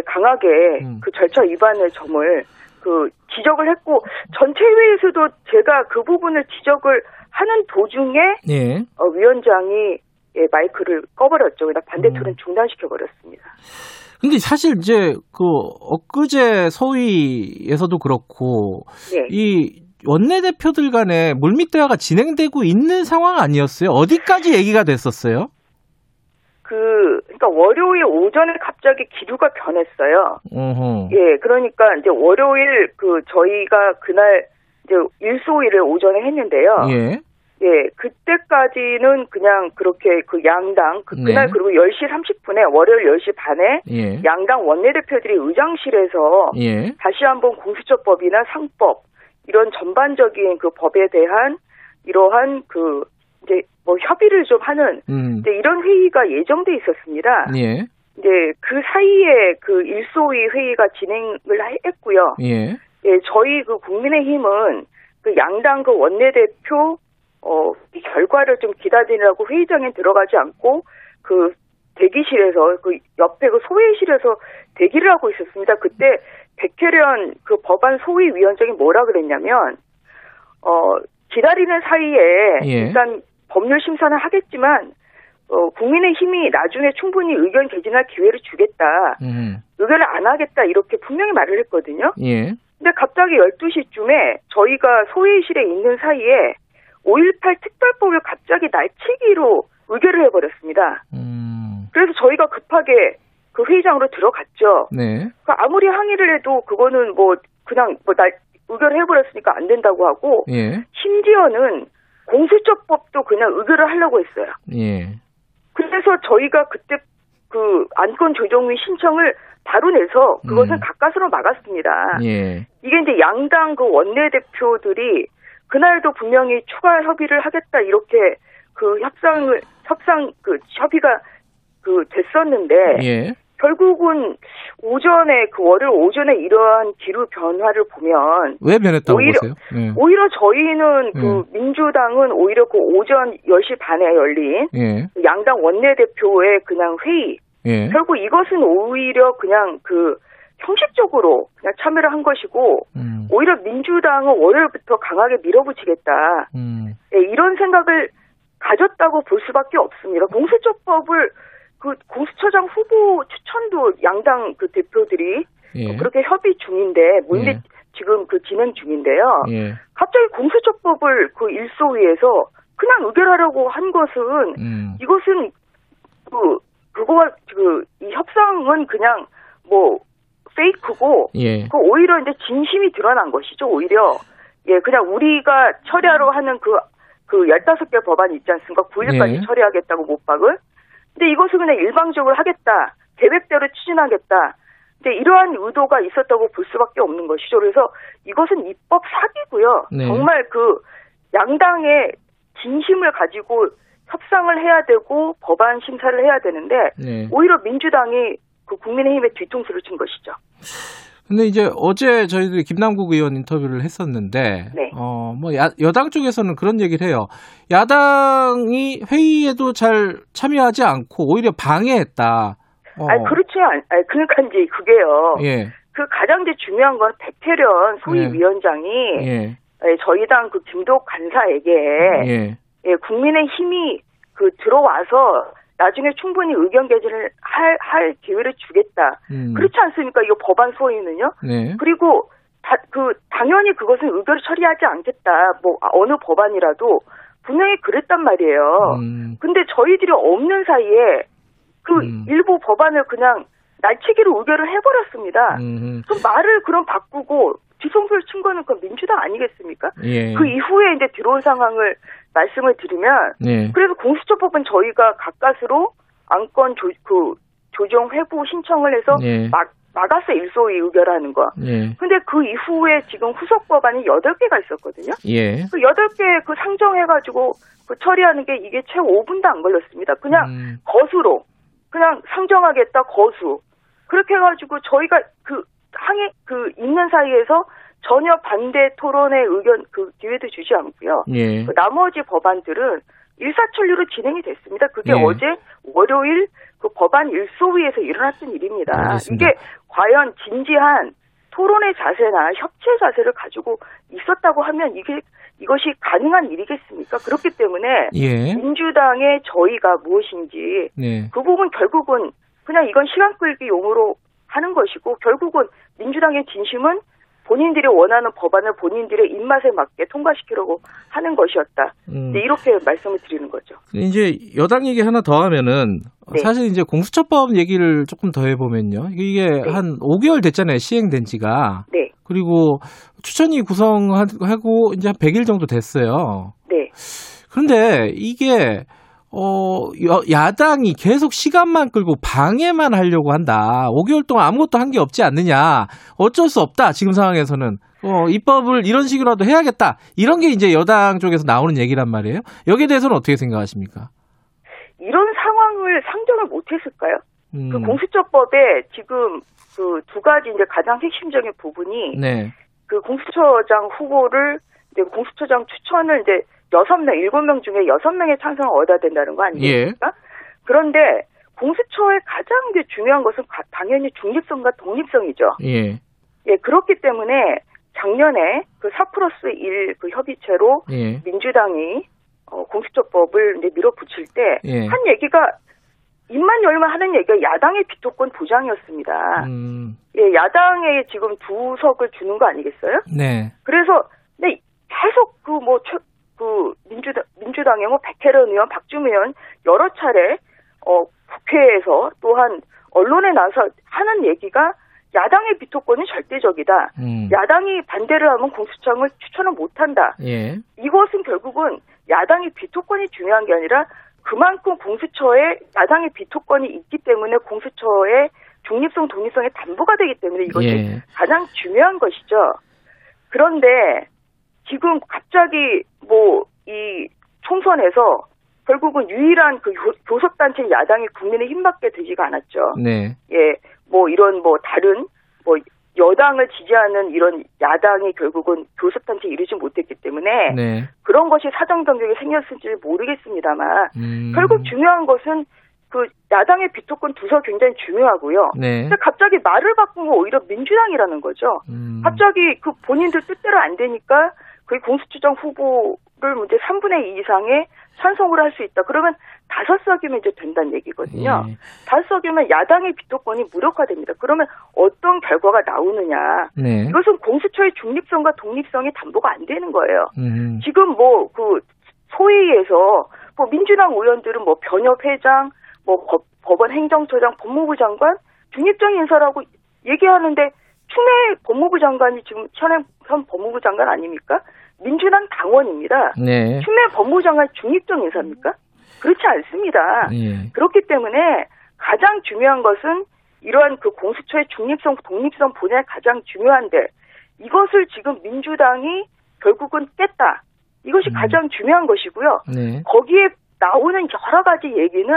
강하게 음. 그 절차 위반의 점을 그 지적을 했고 전체 회의에서도 제가 그 부분을 지적을 하는 도중에 네. 어, 위원장이 예, 마이크를 꺼버렸죠. 그러니까 반대 토론 음. 중단시켜 버렸습니다. 근데 사실 이제 그 엊그제 소위에서도 그렇고 네. 이 원내대표들 간에 물밑대화가 진행되고 있는 상황 아니었어요? 어디까지 얘기가 됐었어요? 그, 그러니까 월요일 오전에 갑자기 기류가 변했어요. 어허. 예, 그러니까 이제 월요일 그 저희가 그날 이제 일소일을 오전에 했는데요. 예. 예, 그때까지는 그냥 그렇게 그 양당, 그 그날 네. 그리고 열 시 삼십 분에 월요일 열 시 반에 예. 양당 원내대표들이 의장실에서 예. 다시 한번 공수처법이나 상법, 이런 전반적인 그 법에 대한 이러한 그 이제 뭐 협의를 좀 하는 음. 이제 이런 회의가 예정돼 있었습니다. 예. 이제 그 사이에 그 일소위 회의가 진행을 했고요. 예. 예, 저희 그 국민의힘은 그 양당 그 원내대표 어 결과를 좀 기다리라고 회의장에 들어가지 않고 그 대기실에서 그 옆에 그 소회의실에서 대기를 하고 있었습니다. 그때 백혜련 그 법안 소위 위원장이 뭐라 그랬냐면 어 기다리는 사이에 예. 일단 법률 심사는 하겠지만 어 국민의힘이 나중에 충분히 의견 개진할 기회를 주겠다. 음. 의견을 안 하겠다 이렇게 분명히 말을 했거든요. 예. 근데 갑자기 열두 시쯤에 저희가 소회의실에 있는 사이에 오일팔 특별법을 갑자기 날치기로 의결을 해버렸습니다. 음. 그래서 저희가 급하게 그 회의장으로 들어갔죠. 네. 그러니까 아무리 항의를 해도 그거는 뭐 그냥 뭐 날 의결을 해버렸으니까 안 된다고 하고 예. 심지어는 공수처법도 그냥 의결을 하려고 했어요. 예. 그래서 저희가 그때 그 안건 조정위 신청을 바로 내서 그것은 음. 가까스로 막았습니다. 예. 이게 이제 양당 그 원내대표들이 그날도 분명히 추가 협의를 하겠다 이렇게 그 협상을 협상 그 협의가 그 됐었는데 예. 결국은 오전에 그 월요일 오전에 이러한 기류 변화를 보면 왜 변했다고 오히려, 보세요? 예. 오히려 저희는 그 예. 민주당은 오히려 그 오전 열 시 반에 열린 예. 양당 원내대표의 그냥 회의 예. 결국 이것은 오히려 그냥 그 형식적으로 그냥 참여를 한 것이고 음. 오히려 민주당은 월요일부터 강하게 밀어붙이겠다 음. 예, 이런 생각을 가졌다고 볼 수밖에 없습니다. 공수처법을 그 공수처장 후보 추천도 양당 그 대표들이 예. 그렇게 협의 중인데 물리 예. 지금 그 진행 중인데요. 예. 갑자기 공수처법을 그 일소위에서 그냥 의결하려고 한 것은 음. 이것은 그 그거와 그 이 협상은 그냥 뭐 페이크고 예. 그 오히려 이제 진심이 드러난 것이죠. 오히려 예 그냥 우리가 처리하러 하는 그 그 열다섯 개 법안이 있지 않습니까? 구일까지 예. 처리하겠다고 못 박을. 근데 이것을 그냥 일방적으로 하겠다. 계획대로 추진하겠다. 근데 이러한 의도가 있었다고 볼 수밖에 없는 것이죠. 그래서 이것은 입법 사기고요. 네. 정말 그 양당의 진심을 가지고 협상을 해야 되고 법안 심사를 해야 되는데 네. 오히려 민주당이 그 국민의힘의 뒤통수를 친 것이죠. 근데 이제 어제 저희들이 김남국 의원 인터뷰를 했었는데, 네. 어, 뭐, 야, 여당 쪽에서는 그런 얘기를 해요. 야당이 회의에도 잘 참여하지 않고 오히려 방해했다. 어. 아니, 그렇지, 않, 아니, 그러니까 이제 그게요. 예. 그 가장 이제 중요한 건 백혜련 소위 예. 위원장이, 예. 저희 당 그 김동욱 간사에게, 예. 예, 국민의 힘이 그 들어와서 나중에 충분히 의견 개진을 할, 할 기회를 주겠다. 음. 그렇지 않습니까? 이거 법안 소위는요. 네. 그리고 다, 그 당연히 그것은 의결을 처리하지 않겠다. 뭐 어느 법안이라도 분명히 그랬단 말이에요. 음. 근데 저희들이 없는 사이에 그 음. 일부 법안을 그냥 날치기로 의결을 해버렸습니다. 음. 좀 말을 그럼 바꾸고 비성표를 청구하는 건 민주당 아니겠습니까? 예. 그 이후에 이제 들어온 상황을 말씀을 드리면, 예. 그래서 공수처법은 저희가 가까스로 안건 조, 그 조정 회부 신청을 해서 예. 막 막아서 일소위 의결하는 거. 예. 근데 그 이후에 지금 후속 법안이 여덟 개가 있었거든요. 예. 그 여덟 개 그 상정해가지고 그 처리하는 게 이게 최 오 분도 안 걸렸습니다. 그냥 음. 거수로, 그냥 상정하겠다 거수. 그렇게 해가지고 저희가 그 항의, 그 있는 사이에서 전혀 반대 토론의 의견 그 기회도 주지 않고요. 예. 그 나머지 법안들은 일사천리로 진행이 됐습니다. 그게 예. 어제 월요일 그 법안 일소위에서 일어났던 일입니다. 알겠습니다. 이게 과연 진지한 토론의 자세나 협치의 자세를 가지고 있었다고 하면 이게 이것이 가능한 일이겠습니까? 그렇기 때문에 예. 민주당의 저희가 무엇인지 예. 그 부분 결국은 그냥 이건 시간 끌기 용으로 하는 것이고 결국은 민주당의 진심은 본인들이 원하는 법안을 본인들의 입맛에 맞게 통과시키려고 하는 것이었다. 음. 이렇게 말씀을 드리는 거죠. 이제 여당 얘기 하나 더 하면은 네. 사실 이제 공수처법 얘기를 조금 더 해보면요. 이게 네. 한 오 개월 됐잖아요. 시행된 지가. 네. 그리고 추천위 구성하고 이제 한 백 일 정도 됐어요. 네. 그런데 이게 어, 야당이 계속 시간만 끌고 방해만 하려고 한다. 오 개월 동안 아무것도 한 게 없지 않느냐. 어쩔 수 없다. 지금 상황에서는. 어, 입법을 이런 식으로라도 해야겠다. 이런 게 이제 여당 쪽에서 나오는 얘기란 말이에요. 여기에 대해서는 어떻게 생각하십니까? 이런 상황을 상정을 못 했을까요? 음. 그 공수처법에 지금 그 두 가지 이제 가장 핵심적인 부분이 네. 그 공수처장 후보를 이제 공수처장 추천을 이제 여섯 명, 일곱 명 중에 여섯 명의 찬성을 얻어야 된다는 거 아니겠습니까? 예. 그런데 공수처의 가장 중요한 것은 당연히 중립성과 독립성이죠. 예. 예, 그렇기 때문에 작년에 그 사 플러스 일 그 협의체로 예. 민주당이 어, 공수처법을 이제 밀어붙일 때 한 예. 얘기가 입만 열면 하는 얘기가 야당의 비토권 보장이었습니다. 음. 예, 야당에 지금 두 석을 주는 거 아니겠어요? 네. 그래서 네, 계속 그 뭐 그 민주당 민주당의 뭐 백혜련 의원, 박주민 의원 여러 차례 어 국회에서 또한 언론에 나서 하는 얘기가 야당의 비토권이 절대적이다. 음. 야당이 반대를 하면 공수처장을 추천을 못한다. 예. 이것은 결국은 야당의 비토권이 중요한 게 아니라 그만큼 공수처에 야당의 비토권이 있기 때문에 공수처의 중립성, 독립성의 담보가 되기 때문에 이것이 예. 가장 중요한 것이죠. 그런데 지금 갑자기 뭐 이 총선에서 결국은 유일한 그 교섭단체 야당이 국민의힘밖에 되지가 않았죠. 네. 예, 뭐 이런 뭐 다른 뭐 여당을 지지하는 이런 야당이 결국은 교섭단체에 이르지 못했기 때문에 네. 그런 것이 사정 변경이 생겼을지 모르겠습니다만 음. 결국 중요한 것은 그 야당의 비토권 두서 굉장히 중요하고요. 네. 근데 갑자기 말을 바꾼 건 오히려 민주당이라는 거죠. 음. 갑자기 그 본인들 뜻대로 안 되니까 그 공수처장 후보를 이제 삼분의 이 이상의 찬성을 할 수 있다. 그러면 다섯 석이면 이제 된다는 얘기거든요. 예. 다섯 석이면 야당의 비토권이 무력화됩니다. 그러면 어떤 결과가 나오느냐. 네. 이것은 공수처의 중립성과 독립성이 담보가 안 되는 거예요. 음. 지금 뭐 그 소위에서 뭐 민주당 의원들은 뭐 변협회장, 뭐 법원 행정처장, 법무부 장관, 중립적 인사라고 얘기하는데 추미애 법무부 장관이 지금 현행 현 법무부 장관 아닙니까? 민주당 당원입니다. 네. 추미애 법무부 장관 중립적 인사입니까? 그렇지 않습니다. 네. 그렇기 때문에 가장 중요한 것은 이러한 그 공수처의 중립성, 독립성 분야가 가장 중요한데 이것을 지금 민주당이 결국은 깼다. 이것이 음. 가장 중요한 것이고요. 네. 거기에 나오는 여러 가지 얘기는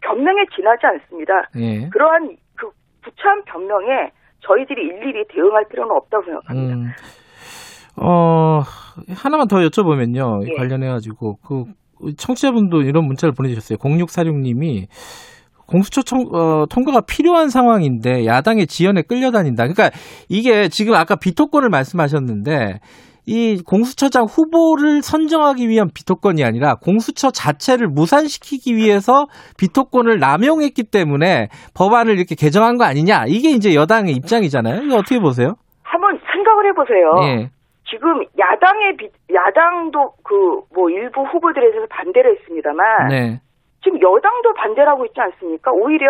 변명에 지나지 않습니다. 예. 그러한 그 부차한 변명에 저희들이 일일이 대응할 필요는 없다고 생각합니다. 음, 어, 하나만 더 여쭤보면요. 예. 관련해가지고 그 청취자분도 이런 문자를 보내주셨어요. 공육사육 님이 공수처 청, 어, 통과가 필요한 상황인데 야당의 지연에 끌려다닌다. 그러니까 이게 지금 아까 비토권을 말씀하셨는데 이 공수처장 후보를 선정하기 위한 비토권이 아니라 공수처 자체를 무산시키기 위해서 비토권을 남용했기 때문에 법안을 이렇게 개정한 거 아니냐. 이게 이제 여당의 입장이잖아요. 이거 어떻게 보세요? 한번 생각을 해보세요. 예. 지금 야당의 비, 야당도 그 뭐 일부 후보들에 대해서 반대를 했습니다만 네. 지금 여당도 반대를 하고 있지 않습니까? 오히려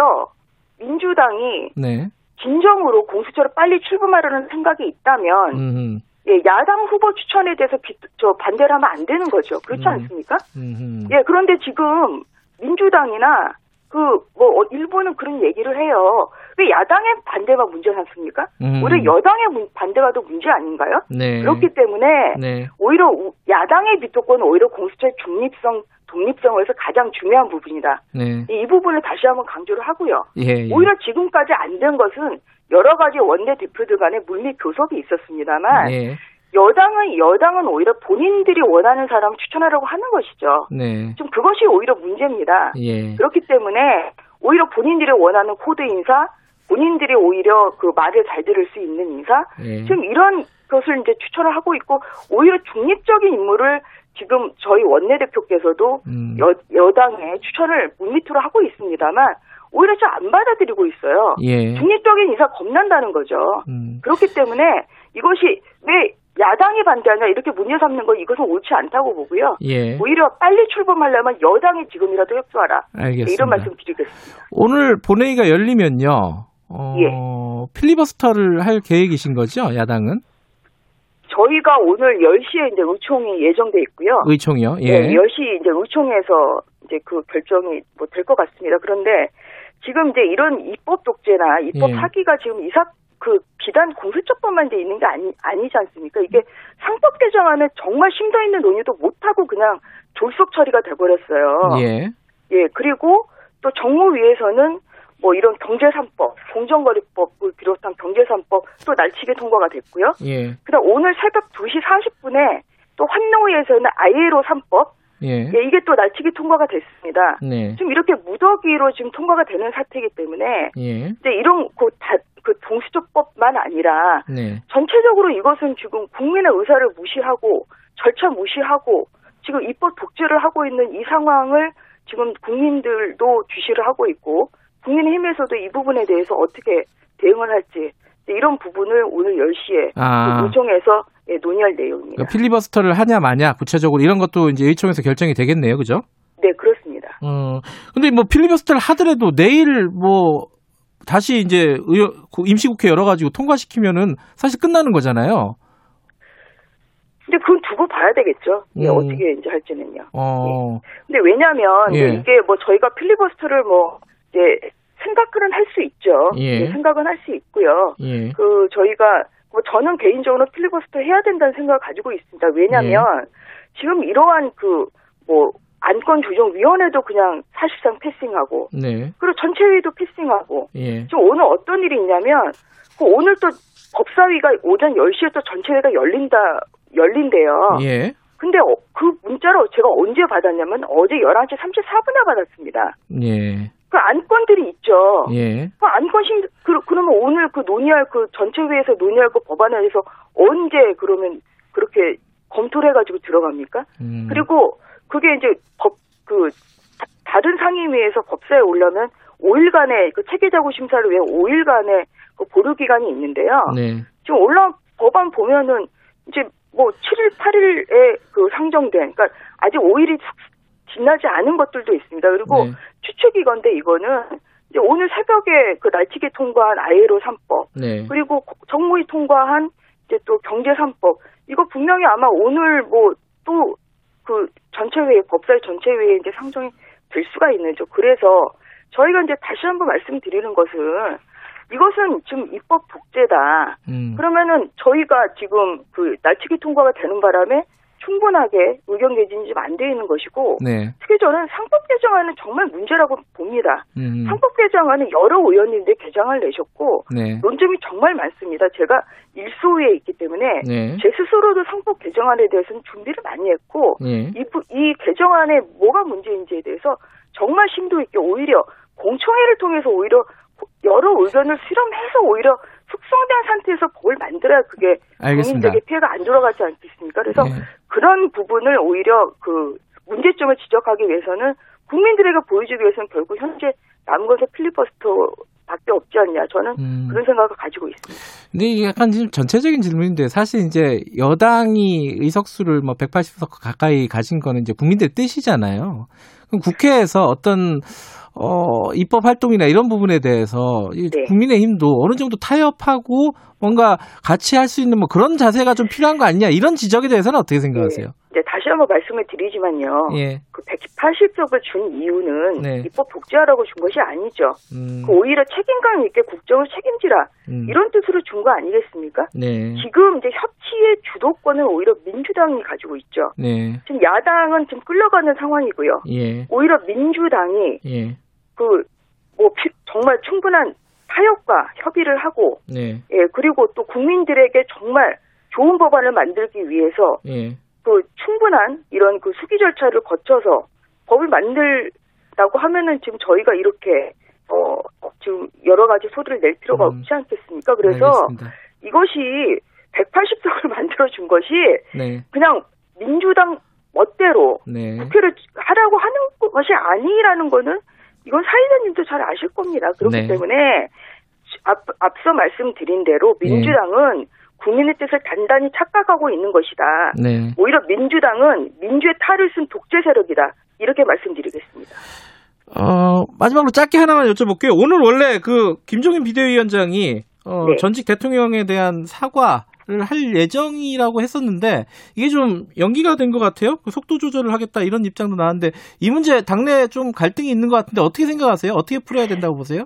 민주당이 네. 진정으로 공수처를 빨리 출범하려는 생각이 있다면 음흠. 예, 야당 후보 추천에 대해서 비, 저 반대를 하면 안 되는 거죠. 그렇지 않습니까? 음흠. 예, 그런데 지금 민주당이나 그 뭐 일본은 그런 얘기를 해요. 왜 야당의 반대만 문제 삼습니까? 음. 오히려 여당의 반대가 더 문제 아닌가요? 네. 그렇기 때문에 네. 오히려 야당의 비토권은 오히려 공수처의 중립성, 독립성에서 가장 중요한 부분이다. 네. 이 부분을 다시 한번 강조를 하고요. 예, 예. 오히려 지금까지 안 된 것은 여러 가지 원내대표들 간의 물밑 교섭이 있었습니다만 예. 여당은 여당은 오히려 본인들이 원하는 사람 추천하라고 하는 것이죠. 네. 좀 그것이 오히려 문제입니다. 예. 그렇기 때문에 오히려 본인들이 원하는 코드 인사, 본인들이 오히려 그 말을 잘 들을 수 있는 인사, 예. 지금 이런 것을 이제 추천을 하고 있고 오히려 중립적인 인물을 지금 저희 원내대표께서도 음. 여, 여당에 추천을 물밑으로 하고 있습니다만. 오히려 잘 안 받아들이고 있어요. 예. 중립적인 인사 겁난다는 거죠. 음. 그렇기 때문에 이것이 왜 야당이 반대하냐 이렇게 문제 삼는 거 이것은 옳지 않다고 보고요. 예. 오히려 빨리 출범하려면 여당이 지금이라도 협조하라. 알겠습니다. 네, 이런 말씀드리겠습니다. 오늘 본회의가 열리면요. 어, 예. 필리버스터를 할 계획이신 거죠? 야당은? 저희가 오늘 열 시에 이제 의총이 예정돼 있고요. 의총이요? 예. 네, 열 시 이제 의총에서 이제 그 결정이 뭐 될 것 같습니다. 그런데 지금 이제 이런 입법 독재나 입법 예. 사기가 지금 이사 그 비단 공수처법만 돼 있는 게 아니 아니지 않습니까? 이게 상법 개정안에 정말 심도 있는 논의도 못 하고 그냥 졸속 처리가 돼 버렸어요. 예. 예, 그리고 또 정무위에서는 뭐 이런 경제 삼법, 공정거래법을 비롯한 경제 삼법 또 날치기 통과가 됐고요. 예. 그다음 오늘 새벽 두 시 사십 분에 또 환노위에서는 아이엘오 삼법 예. 예, 이게 또 날치기 통과가 됐습니다. 네. 지금 이렇게 무더기로 지금 통과가 되는 사태이기 때문에 예. 이제 이런 그, 다, 그 공수처법만 아니라 네. 전체적으로 이것은 지금 국민의 의사를 무시하고 절차 무시하고 지금 입법 독재를 하고 있는 이 상황을 지금 국민들도 주시를 하고 있고 국민의힘에서도 이 부분에 대해서 어떻게 대응을 할지 이런 부분을 오늘 열 시에 아. 그 의총에서 예, 논의할 내용입니다. 그러니까 필리버스터를 하냐 마냐 구체적으로 이런 것도 이제 의총에서 결정이 되겠네요, 그죠? 네, 그렇습니다. 어, 근데 뭐 필리버스터를 하더라도 내일 뭐 다시 이제 의회, 임시국회 열어가지고 통과시키면은 사실 끝나는 거잖아요. 근데 그건 두고 봐야 되겠죠. 음. 예, 어떻게 이제 할지는요. 어. 예. 근데 왜냐하면 예. 이게 뭐 저희가 필리버스터를 뭐 이제 생각은 할 수 있죠. 예. 예, 생각은 할 수 있고요. 예. 그 저희가 뭐 저는 개인적으로 필리버스터 해야 된다는 생각을 가지고 있습니다. 왜냐하면 예. 지금 이러한 그 뭐 안건조정위원회도 그냥 사실상 패싱하고 네. 그리고 전체회의도 패싱하고 예. 지금 오늘 어떤 일이 있냐면 그 오늘 또 법사위가 오전 열 시에 또 전체회의가 열린다 열린대요. 예. 근데 그 문자를 제가 언제 받았냐면 어제 열한 시 삼십사 분에 받았습니다. 예. 그 안건들이 있죠. 예. 그 안건 심 그, 그러면 오늘 그 논의할 그 전체회에서 논의할 그 법안에 대해서 언제 그러면 그렇게 검토를 해가지고 들어갑니까? 음. 그리고 그게 이제 법 그 다른 상임위에서 법사에 오려면 오 일간의 그 체계자구 심사를 위해 오 일간의 그 보류 기간이 있는데요. 네. 지금 올라온 법안 보면은 이제 뭐 칠 일, 팔 일에 그 상정된 그러니까 아직 오 일이 지나지 않은 것들도 있습니다. 그리고 네. 추측이건데 이거는 이제 오늘 새벽에 그 날치기 통과한 아이엘오 삼법 네. 그리고 정무위 통과한 이제 또 경제 삼법 이거 분명히 아마 오늘 뭐 또 그 전체회의 법사위 전체회의 이제 상정이 될 수가 있는죠. 그래서 저희가 이제 다시 한번 말씀드리는 것은 이것은 지금 입법 독재다. 음. 그러면은 저희가 지금 그 날치기 통과가 되는 바람에. 충분하게 의견 개진이 좀 안 되어 있는 것이고 네. 특히 저는 상법 개정안은 정말 문제라고 봅니다. 음. 상법 개정안은 여러 의원님들이 개정을 내셨고 네. 논점이 정말 많습니다. 제가 일소위에 있기 때문에 네. 제 스스로도 상법 개정안에 대해서는 준비를 많이 했고 네. 이, 이 개정안에 뭐가 문제인지에 대해서 정말 심도 있게 오히려 공청회를 통해서 오히려 여러 의견을 수렴해서 오히려 숙성된 상태에서 법을 만들어야 그게 국민적인 피해가 안 돌아가지 않겠습니까? 그래서 네. 그런 부분을 오히려 그 문제점을 지적하기 위해서는 국민들에게 보여주기 위해서는 결국 현재 남은 것은 필리버스터밖에 없지 않냐. 저는 음. 그런 생각을 가지고 있습니다. 근데 이게 약간 지금 전체적인 질문인데 사실 이제 여당이 의석수를 뭐 백팔십 석 가까이 가진 거는 이제 국민들 뜻이잖아요. 그럼 국회에서 어떤 어, 입법 활동이나 이런 부분에 대해서 네. 국민의힘도 어느 정도 타협하고 뭔가 같이 할 수 있는 뭐 그런 자세가 좀 필요한 거 아니냐 이런 지적에 대해서는 어떻게 생각하세요? 네. 네, 다시 한번 말씀을 드리지만요. 예. 그 백팔십 석을 준 이유는 네. 입법 복제하라고 준 것이 아니죠. 음. 그 오히려 책임감 있게 국정을 책임지라 음. 이런 뜻으로 준 거 아니겠습니까? 네. 지금 이제 협치의 주도권을 오히려 민주당이 가지고 있죠. 네. 지금 야당은 지금 끌려가는 상황이고요. 예. 오히려 민주당이 예. 그 뭐 정말 충분한 타협과 협의를 하고 네. 예, 그리고 또 국민들에게 정말 좋은 법안을 만들기 위해서. 예. 그 충분한 이런 그 수기 절차를 거쳐서 법을 만들라고 하면은 지금 저희가 이렇게 어 지금 여러 가지 소리를 낼 필요가 음. 없지 않겠습니까? 그래서 알겠습니다. 이것이 백팔십 석을 만들어 준 것이 네. 그냥 민주당 멋대로 네. 국회를 하라고 하는 것이 아니라는 거는 이건 사회자님도 잘 아실 겁니다. 그렇기 네. 때문에 앞 앞서 말씀드린 대로 민주당은 네. 국민의 뜻을 단단히 착각하고 있는 것이다. 네. 오히려 민주당은 민주의 탈을 쓴 독재 세력이다. 이렇게 말씀드리겠습니다. 어, 마지막으로 짧게 하나만 여쭤볼게요. 오늘 원래 그 김종인 비대위원장이 어, 네. 전직 대통령에 대한 사과를 할 예정이라고 했었는데 이게 좀 연기가 된 것 같아요. 그 속도 조절을 하겠다 이런 입장도 나왔는데 이 문제 당내에 좀 갈등이 있는 것 같은데 어떻게 생각하세요? 어떻게 풀어야 된다고 보세요?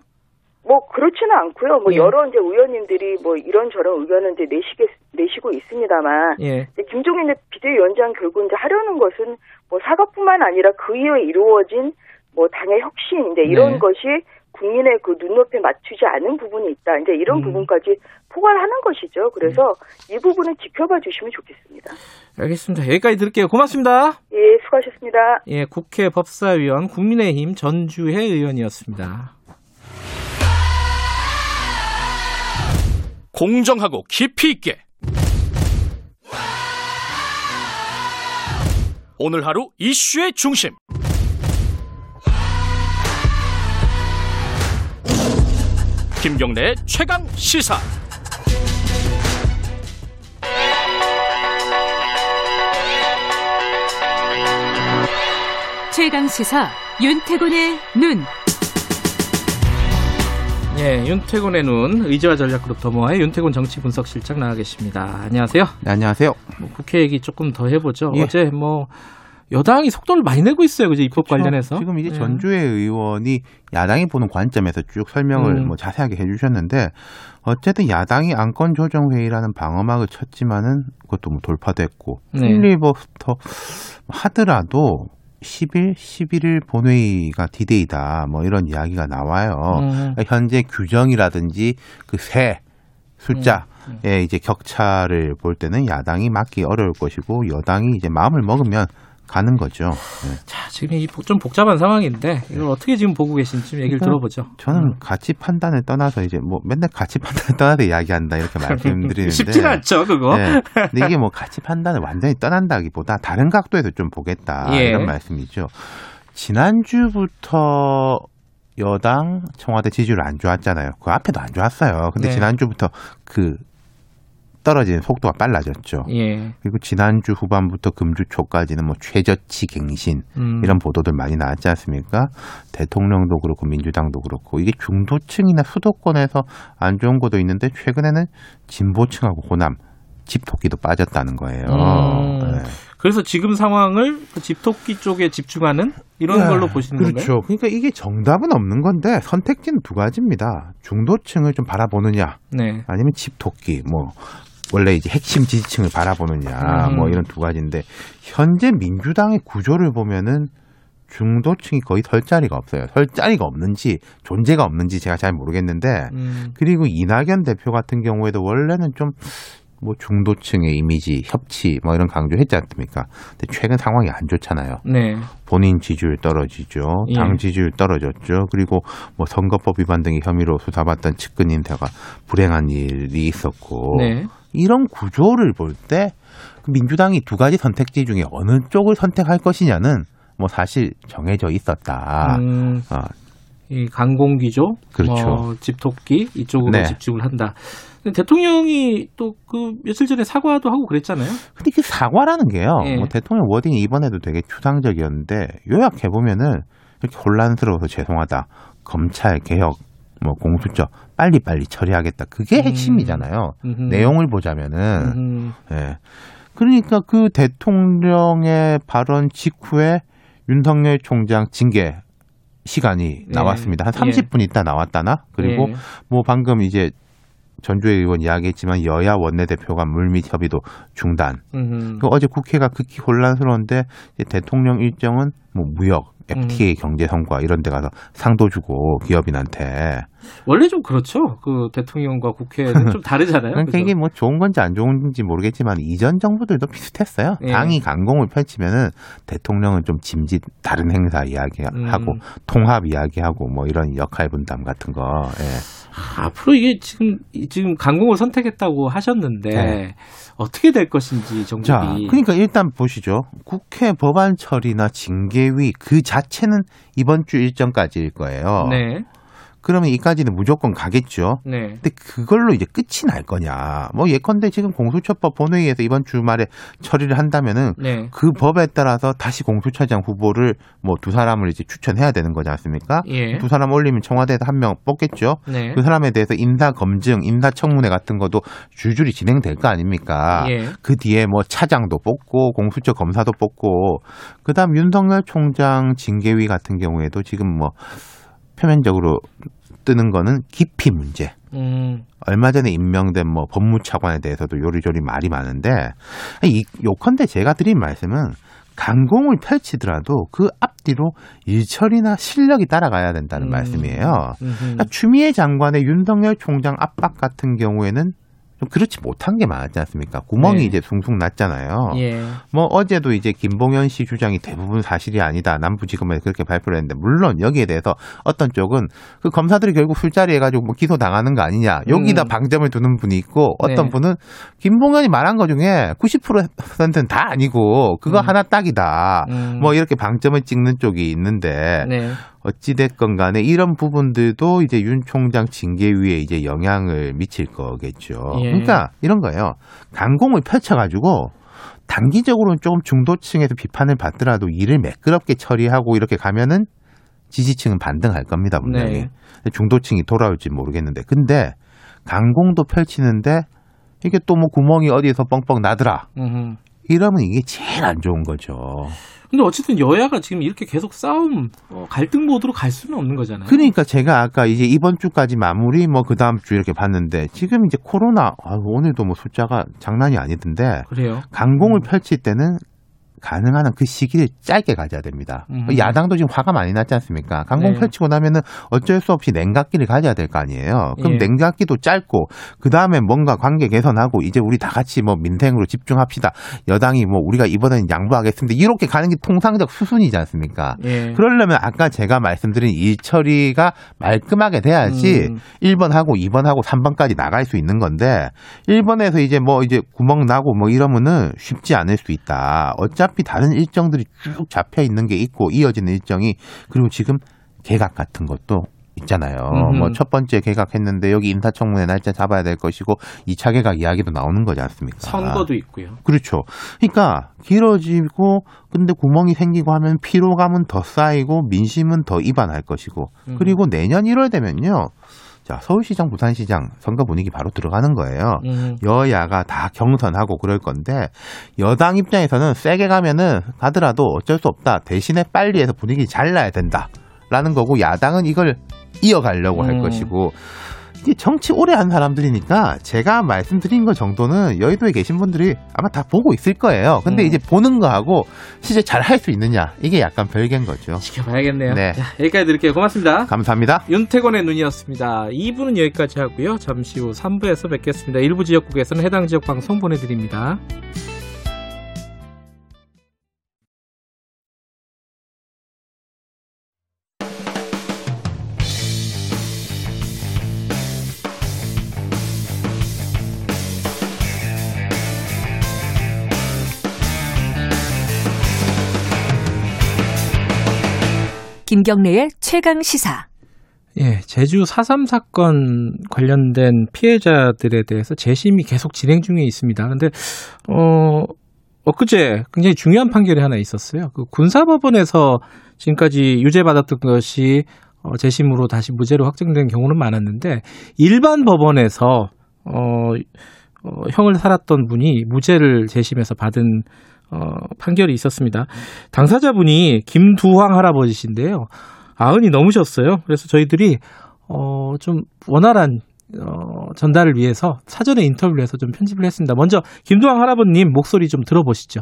뭐 그렇지는 않고요. 뭐 예. 여러 이제 의원님들이 뭐 이런저런 의견을 이제 내시게 내시고 있습니다만, 예. 김종인 비대위원장 결국 이제 하려는 것은 뭐 사과뿐만 아니라 그 이후에 이루어진 뭐 당의 혁신 이제 이런 네. 것이 국민의 그 눈높이에 맞추지 않은 부분이 있다. 이제 이런 음. 부분까지 포괄하는 것이죠. 그래서 네. 이 부분은 지켜봐 주시면 좋겠습니다. 알겠습니다. 여기까지 들을게요. 고맙습니다. 예, 수고하셨습니다. 예, 국회 법사위원 국민의힘 전주혜 의원이었습니다. 공정하고 깊이 있게 오늘 하루 이슈의 중심 김경래의 최강 시사. 최강 시사 윤태곤의 눈. 예, 윤태곤의 눈, 의제와 전략그룹 더모아의 윤태곤 정치분석실장 나와 계십니다. 안녕하세요. 네, 안녕하세요. 뭐 국회 얘기 조금 더 해보죠. 예. 어제 뭐 여당이 속도를 많이 내고 있어요. 그죠? 입법 그렇죠. 관련해서. 지금 이제 예. 전주혜 의원이 야당이 보는 관점에서 쭉 설명을 음. 뭐 자세하게 해주셨는데 어쨌든 야당이 안건 조정 회의라는 방어막을 쳤지만은 그것도 뭐 돌파됐고 플리버스터 네. 하더라도. 십 일, 십일 일 본회의가 디데이다. 뭐 이런 이야기가 나와요. 음. 그러니까 현재 규정이라든지 그 세 숫자의 음. 이제 격차를 볼 때는 야당이 막기 어려울 것이고 여당이 이제 마음을 먹으면 가는 거죠. 네. 자, 지금 이 좀 복잡한 상황인데 이걸 네. 어떻게 지금 보고 계신지 좀 얘기를 들어보죠. 저는 음. 가치 판단을 떠나서 이제 뭐 맨날 가치 판단을 떠나서 이야기한다 이렇게 말씀드리는데 쉽진 않죠, 그거. 네. 근데 이게 뭐 가치 판단을 완전히 떠난다기보다 다른 각도에서 좀 보겠다 예. 이런 말씀이죠. 지난주부터 여당 청와대 지지율 안 좋았잖아요. 그 앞에도 안 좋았어요. 근데 네. 지난주부터 그 떨어지는 속도가 빨라졌죠. 예. 그리고 지난주 후반부터 금주 초까지는 뭐 최저치 갱신 음. 이런 보도들 많이 나왔지 않습니까? 대통령도 그렇고 민주당도 그렇고 이게 중도층이나 수도권에서 안 좋은 것도 있는데 최근에는 진보층하고 호남 집토끼도 빠졌다는 거예요. 음. 네. 그래서 지금 상황을 그 집토끼 쪽에 집중하는 이런 네. 걸로 보시는 거예요? 그렇죠. 건가요? 그러니까 이게 정답은 없는 건데 선택지는 두 가지입니다. 중도층을 좀 바라보느냐 네. 아니면 집토끼 뭐 원래 이제 핵심 지지층을 바라보느냐, 뭐 이런 두 가지인데, 현재 민주당의 구조를 보면은 중도층이 거의 설 자리가 없어요. 설 자리가 없는지, 존재가 없는지 제가 잘 모르겠는데, 음. 그리고 이낙연 대표 같은 경우에도 원래는 좀, 뭐 중도층의 이미지, 협치, 뭐 이런 강조 했지 않습니까? 근데 최근 상황이 안 좋잖아요. 네. 본인 지지율 떨어지죠. 당 예. 지지율 떨어졌죠. 그리고 뭐 선거법 위반 등의 혐의로 수사받던 측근 인사가 불행한 일이 있었고, 네. 이런 구조를 볼 때 민주당이 두 가지 선택지 중에 어느 쪽을 선택할 것이냐는 뭐 사실 정해져 있었다. 음. 어, 이 강공기조, 그렇죠. 어, 집토끼 이쪽으로 네. 집중을 한다. 대통령이 또 그 며칠 전에 사과도 하고 그랬잖아요. 근데 그 사과라는 게요. 네. 뭐 대통령 워딩이 이번에도 되게 추상적이었는데 요약해 보면은 이렇게 혼란스러워서 죄송하다. 검찰 개혁, 뭐 공수처 빨리 빨리 처리하겠다. 그게 핵심이잖아요. 음. 내용을 보자면은 예. 그러니까 그 대통령의 발언 직후에 윤석열 총장 징계. 시간이 예. 나왔습니다. 한 삼십 분 예. 있다 나왔다나? 그리고 예. 뭐 방금 이제 전주혜 의원 이야기했지만 여야 원내대표가 물밑 협의도 중단. 어제 국회가 극히 혼란스러운데 대통령 일정은 뭐 무역, 에프티에이 음. 경제 성과 이런 데 가서 상도 주고 기업인한테. 원래 좀 그렇죠. 그 대통령과 국회는 좀 다르잖아요. 그러니까 이게 뭐 좋은 건지 안 좋은지 모르겠지만 이전 정부들도 비슷했어요. 예. 당이 강공을 펼치면은 대통령은 좀 짐짓 다른 행사 이야기하고 음. 통합 이야기하고 뭐 이런 역할 분담 같은 거. 예. 아, 앞으로 이게 지금 지금 강공을 선택했다고 하셨는데 네. 어떻게 될 것인지 정부이. 자, 그러니까 일단 보시죠. 국회 법안 처리나 징계위 그 자체는 이번 주 일정까지일 거예요. 네. 그러면 이까지는 무조건 가겠죠. 네. 근데 그걸로 이제 끝이 날 거냐. 뭐 예컨대 지금 공수처법 본회의에서 이번 주말에 처리를 한다면은 네. 그 법에 따라서 다시 공수처장 후보를 뭐 두 사람을 이제 추천해야 되는 거지 않습니까? 예. 두 사람 올리면 청와대에서 한 명 뽑겠죠. 네. 그 사람에 대해서 인사 검증, 인사 청문회 같은 것도 줄줄이 진행될 거 아닙니까? 예. 그 뒤에 뭐 차장도 뽑고 공수처 검사도 뽑고 그다음 윤석열 총장 징계위 같은 경우에도 지금 뭐 표면적으로 뜨는 거는 깊이 문제. 음. 얼마 전에 임명된 뭐 법무차관에 대해서도 요리조리 말이 많은데 이 요컨대 제가 드린 말씀은 강공을 펼치더라도 그 앞뒤로 일처리나 실력이 따라가야 된다는 음. 말씀이에요. 그러니까 추미애 장관의 윤석열 총장 압박 같은 경우에는 좀 그렇지 못한 게 많았지 않습니까? 구멍이 네. 이제 숭숭 났잖아요. 예. 뭐 어제도 이제 김봉현 씨 주장이 대부분 사실이 아니다. 남부지검에서 그렇게 발표를 했는데 물론 여기에 대해서 어떤 쪽은 그 검사들이 결국 술자리 해가지고 뭐 기소 당하는 거 아니냐. 여기다 음. 방점을 두는 분이 있고 어떤 네. 분은 김봉현이 말한 것 중에 구십 퍼센트는 다 아니고 그거 음. 하나 딱이다. 음. 뭐 이렇게 방점을 찍는 쪽이 있는데 네. 어찌됐건 간에 이런 부분들도 이제 윤 총장 징계위에 이제 영향을 미칠 거겠죠. 예. 그러니까 이런 거예요. 강공을 펼쳐가지고 단기적으로는 조금 중도층에서 비판을 받더라도 일을 매끄럽게 처리하고 이렇게 가면은 지지층은 반등할 겁니다. 분명히. 네. 중도층이 돌아올지 모르겠는데. 근데 강공도 펼치는데 이게 또 뭐 구멍이 어디에서 뻥뻥 나더라. 음흠. 이러면 이게 제일 안 좋은 거죠. 근데 어쨌든 여야가 지금 이렇게 계속 싸움, 어, 갈등 모드로 갈 수는 없는 거잖아요. 그러니까 제가 아까 이제 이번 주까지 마무리, 뭐 그 다음 주 이렇게 봤는데 지금 이제 코로나, 아, 오늘도 뭐 숫자가 장난이 아니던데. 그래요. 강공을 음. 펼칠 때는 가능한 한 그 시기를 짧게 가져야 됩니다. 음. 야당도 지금 화가 많이 났지 않습니까? 강공 네. 펼치고 나면은 어쩔 수 없이 냉각기를 가져야 될 거 아니에요. 그럼 예. 냉각기도 짧고 그 다음에 뭔가 관계 개선하고 이제 우리 다 같이 뭐 민생으로 집중합시다. 여당이 뭐 우리가 이번에는 양보하겠습니다. 이렇게 가는 게 통상적 수순이지 않습니까? 예. 그러려면 아까 제가 말씀드린 일 처리가 말끔하게 돼야지 음. 일 번하고 이 번하고 삼 번까지 나갈 수 있는 건데 일 번에서 이제 뭐 이제 구멍 나고 뭐 이러면은 쉽지 않을 수 있다. 어차피 어차피 다른 일정들이 쭉 잡혀 있는 게 있고 이어지는 일정이 그리고 지금 개각 같은 것도 있잖아요. 뭐 첫 번째 개각했는데 여기 인사청문회 날짜 잡아야 될 것이고 이 차 개각 이야기도 나오는 거지 않습니까? 선거도 있고요. 그렇죠. 그러니까 길어지고 근데 구멍이 생기고 하면 피로감은 더 쌓이고 민심은 더 이반할 것이고 그리고 내년 일 월 되면요. 자, 서울시장, 부산시장 선거 분위기 바로 들어가는 거예요. 음. 여야가 다 경선하고 그럴 건데 여당 입장에서는 세게 가면은 가더라도 어쩔 수 없다. 대신에 빨리 해서 분위기 잘라야 된다라는 거고 야당은 이걸 이어가려고 음. 할 것이고 이게 정치 오래 한 사람들이니까 제가 말씀드린 거 정도는 여의도에 계신 분들이 아마 다 보고 있을 거예요. 근데 음. 이제 보는 거하고 실제 잘 할 수 있느냐 이게 약간 별개인 거죠. 지켜봐야겠네요. 네. 자, 여기까지 드릴게요. 고맙습니다. 감사합니다. 윤태곤의 눈이었습니다. 이 부는 여기까지 하고요. 잠시 후 삼 부에서 뵙겠습니다. 일부 지역국에서는 해당 지역 방송 보내드립니다. 김경래의 최강 시사. 예, 제주 사 삼 사건 관련된 피해자들에 대해서 재심이 계속 진행 중에 있습니다. 그런데 어, 엊그제 굉장히 중요한 판결이 하나 있었어요. 그 군사법원에서 지금까지 유죄받았던 것이 어, 재심으로 다시 무죄로 확정된 경우는 많았는데 일반 법원에서 어, 어, 형을 살았던 분이 무죄를 재심해서 받은 어, 판결이 있었습니다. 당사자분이 김두황 할아버지신데요. 아흔이 넘으셨어요. 그래서 저희들이 어, 좀 원활한 어, 전달을 위해서 사전에 인터뷰를 해서 좀 편집을 했습니다. 먼저 김두황 할아버님 목소리 좀 들어보시죠.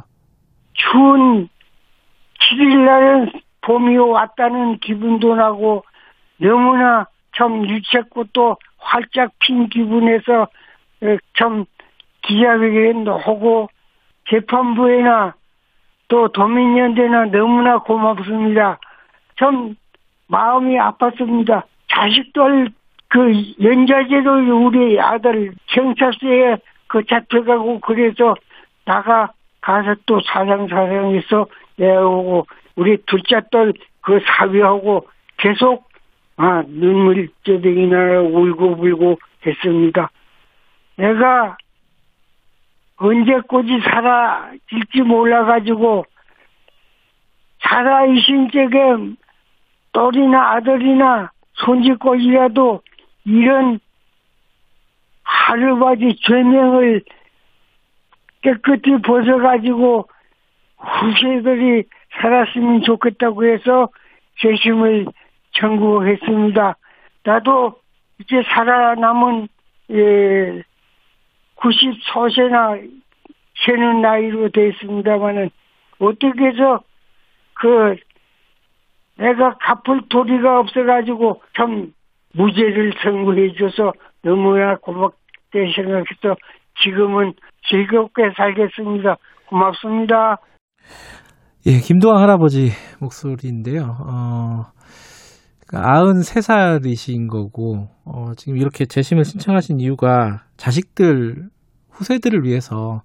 추운 칠일 날 봄이 왔다는 기분도 나고 너무나 참 유채꽃 또 활짝 핀 기분에서 참 기자회견도 하고 재판부에나 또 도민연대나 너무나 고맙습니다. 참 마음이 아팠습니다. 자식들 그 연좌제로 우리 아들 경찰서에 그 잡혀가고 그래서 나가 가서 또 사장사장에서 내오고 우리 둘째 딸 그 사위하고 계속 아 눈물제병이 나라 울고 불고 했습니다. 내가 언제까지 살아질지 몰라가지고 살아있은 적에 딸이나 아들이나 손짓까지라도 이런 하루바지 죄명을 깨끗이 벗어가지고 후세들이 살았으면 좋겠다고 해서 재심을 청구했습니다. 나도 이제 살아남은 예, 구십사 세나 세는 나이로 되어 있습니다만은 어떻게 해서 그 내가 갚을 도리가 없어가지고 참 무죄를 선고해줘서 너무나 고맙게 생각해서 지금은 즐겁게 살겠습니다. 고맙습니다. 예, 김동완 할아버지 목소리인데요. 어, 아흔세 살이신 거고 어, 지금 이렇게 재심을 신청하신 이유가 자식들 후세들을 위해서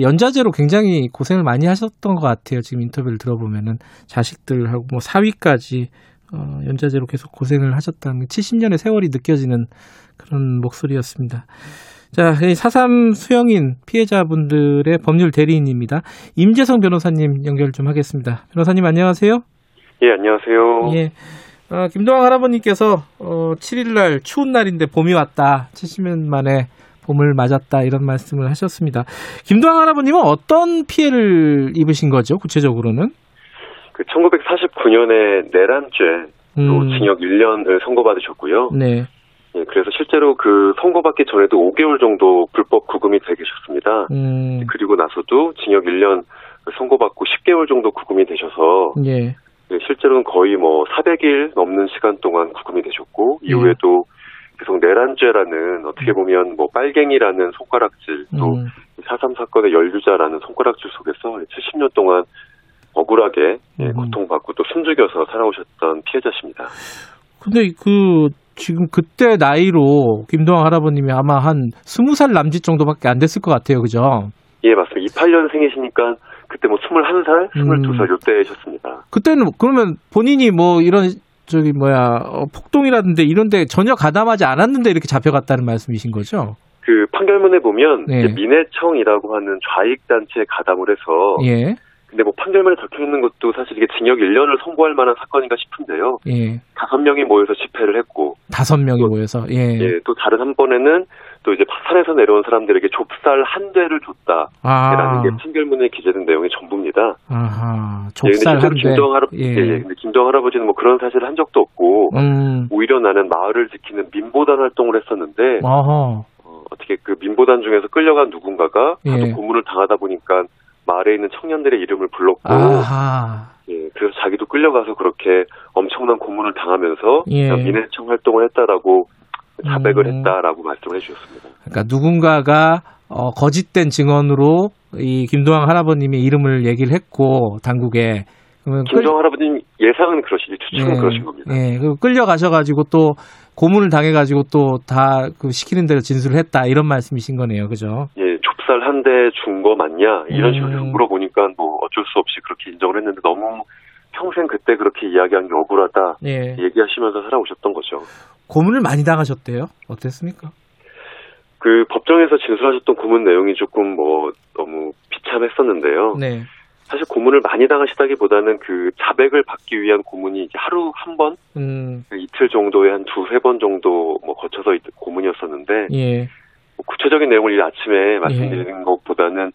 연좌제로 굉장히 고생을 많이 하셨던 것 같아요. 지금 인터뷰를 들어보면은 자식들하고 뭐 사위까지 어, 연좌제로 계속 고생을 하셨다는 칠십 년의 세월이 느껴지는 그런 목소리였습니다. 자, 사삼 수형인 피해자분들의 법률 대리인입니다. 임재성 변호사님 연결 좀 하겠습니다. 변호사님 안녕하세요. 예, 안녕하세요. 예. 어, 김동완 할아버님께서 어, 칠일 날 추운 날인데 봄이 왔다. 칠십 년 만에 봄을 맞았다 이런 말씀을 하셨습니다. 김동완 할아버님은 어떤 피해를 입으신 거죠? 구체적으로는? 그 천구백사십구 년에 내란죄로 음. 징역 일 년을 선고받으셨고요. 네. 예, 그래서 실제로 그 선고받기 전에도 오 개월 정도 불법 구금이 되 계셨습니다. 음. 그리고 나서도 징역 일 년 선고받고 십 개월 정도 구금이 되셔서 예. 예, 실제로는 거의 뭐 사백 일 넘는 시간 동안 구금이 되셨고 예. 이후에도 계속 내란죄라는 어떻게 보면 뭐 빨갱이라는 손가락질 또 음. 사삼 사건의 연루자라는 손가락질 속에서 칠십 년 동안 억울하게 음. 고통받고 또 숨죽여서 살아오셨던 피해자십니다. 근데 그 지금 그때 나이로 김동완 할아버님이 아마 한 스무 살 남짓 정도밖에 안 됐을 것 같아요. 그죠? 예, 맞습니다. 이십팔 년생이시니까 그때 뭐 스물한 살, 스물두 살 요때셨습니다. 그때는 그러면 본인이 뭐 이런 저기 뭐야 어, 폭동이라든지 이런데 전혀 가담하지 않았는데 이렇게 잡혀갔다는 말씀이신 거죠? 그 판결문에 보면 네. 이제 민해청이라고 하는 좌익 단체에 가담을 해서. 예. 근데 뭐 판결문에 적혀 있는 것도 사실 이게 징역 일 년을 선고할 만한 사건인가 싶은데요. 예. 다섯 명이 모여서 집회를 했고. 다섯 명이 모여서. 예. 예. 또 다른 한 번에는 또 이제 파산에서 내려온 사람들에게 좁쌀 한 대를 줬다라는 아. 게 판결문에 기재된 내용의 전부입니다. 아하. 좁쌀 예, 한 대. 김동완 할아버지. 예. 예. 근데 김동완 할아버지는 뭐 그런 사실을 한 적도 없고 음. 오히려 나는 마을을 지키는 민보단 활동을 했었는데. 아하. 어, 어떻게 그 민보단 중에서 끌려간 누군가가 예. 가족 고문을 당하다 보니까. 마을에 있는 청년들의 이름을 불렀고 아하. 예, 그래서 자기도 끌려가서 그렇게 엄청난 고문을 당하면서 예. 민해청 활동을 했다라고 자백을 음. 했다라고 말씀을 해주셨습니다. 그러니까 누군가가 어, 거짓된 증언으로 이 김동완 할아버님의 이름을 얘기를 했고 당국에 김동완 할아버님 예상은 그러시지 추측은 예. 그러신 겁니다. 예, 그 끌려가셔가지고 또 고문을 당해가지고 또 다 그 시키는 대로 진술을 했다 이런 말씀이신 거네요, 그죠? 예. 한 대 준 거 맞냐 이런 식으로 음. 물어보니까 뭐 어쩔 수 없이 그렇게 인정을 했는데 너무 평생 그때 그렇게 이야기한 게 억울하다 예. 얘기하시면서 살아오셨던 거죠. 고문을 많이 당하셨대요. 어땠습니까? 그 법정에서 진술하셨던 고문 내용이 조금 뭐 너무 비참했었는데요. 네. 사실 고문을 많이 당하시다기보다는 그 자백을 받기 위한 고문이 하루 한 번, 음. 이틀 정도에 한 두세 번 정도 뭐 거쳐서 고문이었었는데 예. 뭐 구체적인 내용을 이 아침에 말씀드리는 예. 것보다는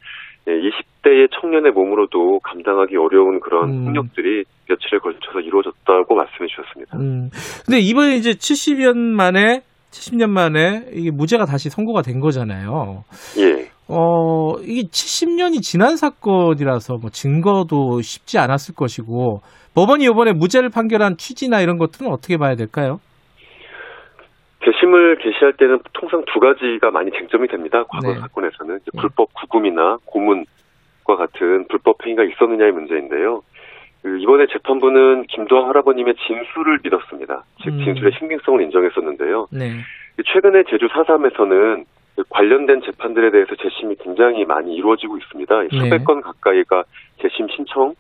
이십 대의 청년의 몸으로도 감당하기 어려운 그런 음. 폭력들이 며칠에 걸쳐서 이루어졌다고 말씀해 주셨습니다. 음. 근데 이번에 이제 칠십 년 만에 칠십 년 만에 이게 무죄가 다시 선고가 된 거잖아요. 예. 어, 이게 칠십 년이 지난 사건이라서 뭐 증거도 쉽지 않았을 것이고 법원이 이번에 무죄를 판결한 취지나 이런 것들은 어떻게 봐야 될까요? 재심을 개시할 때는 통상 두 가지가 많이 쟁점이 됩니다. 과거 네. 사건에서는 이제 불법 구금이나 고문과 같은 불법 행위가 있었느냐의 문제인데요. 이번에 재판부는 김두황 할아버님의 진술을 믿었습니다. 즉 진술의 신빙성을 인정했었는데요. 네. 최근에 제주 사삼에서는 관련된 재판들에 대해서 재심이 굉장히 많이 이루어지고 있습니다. 수백 네. 건 가까이가 재심 신청을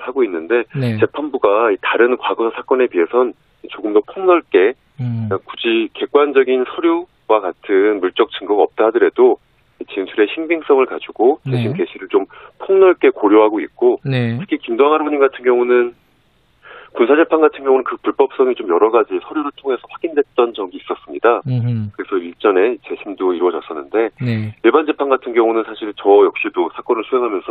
하고 있는데 네. 재판부가 다른 과거 사건에 비해선 조금 더 폭넓게 음. 굳이 객관적인 서류와 같은 물적 증거가 없다 하더라도 진술의 신빙성을 가지고 재심 네. 개시를 좀 폭넓게 고려하고 있고 네. 특히 김동완 할아버님 같은 경우는 군사재판 같은 경우는 그 불법성이 좀 여러 가지 서류를 통해서 확인됐던 적이 있었습니다. 음흠. 그래서 일전에 재심도 이루어졌었는데 네. 일반 재판 같은 경우는 사실 저 역시도 사건을 수행하면서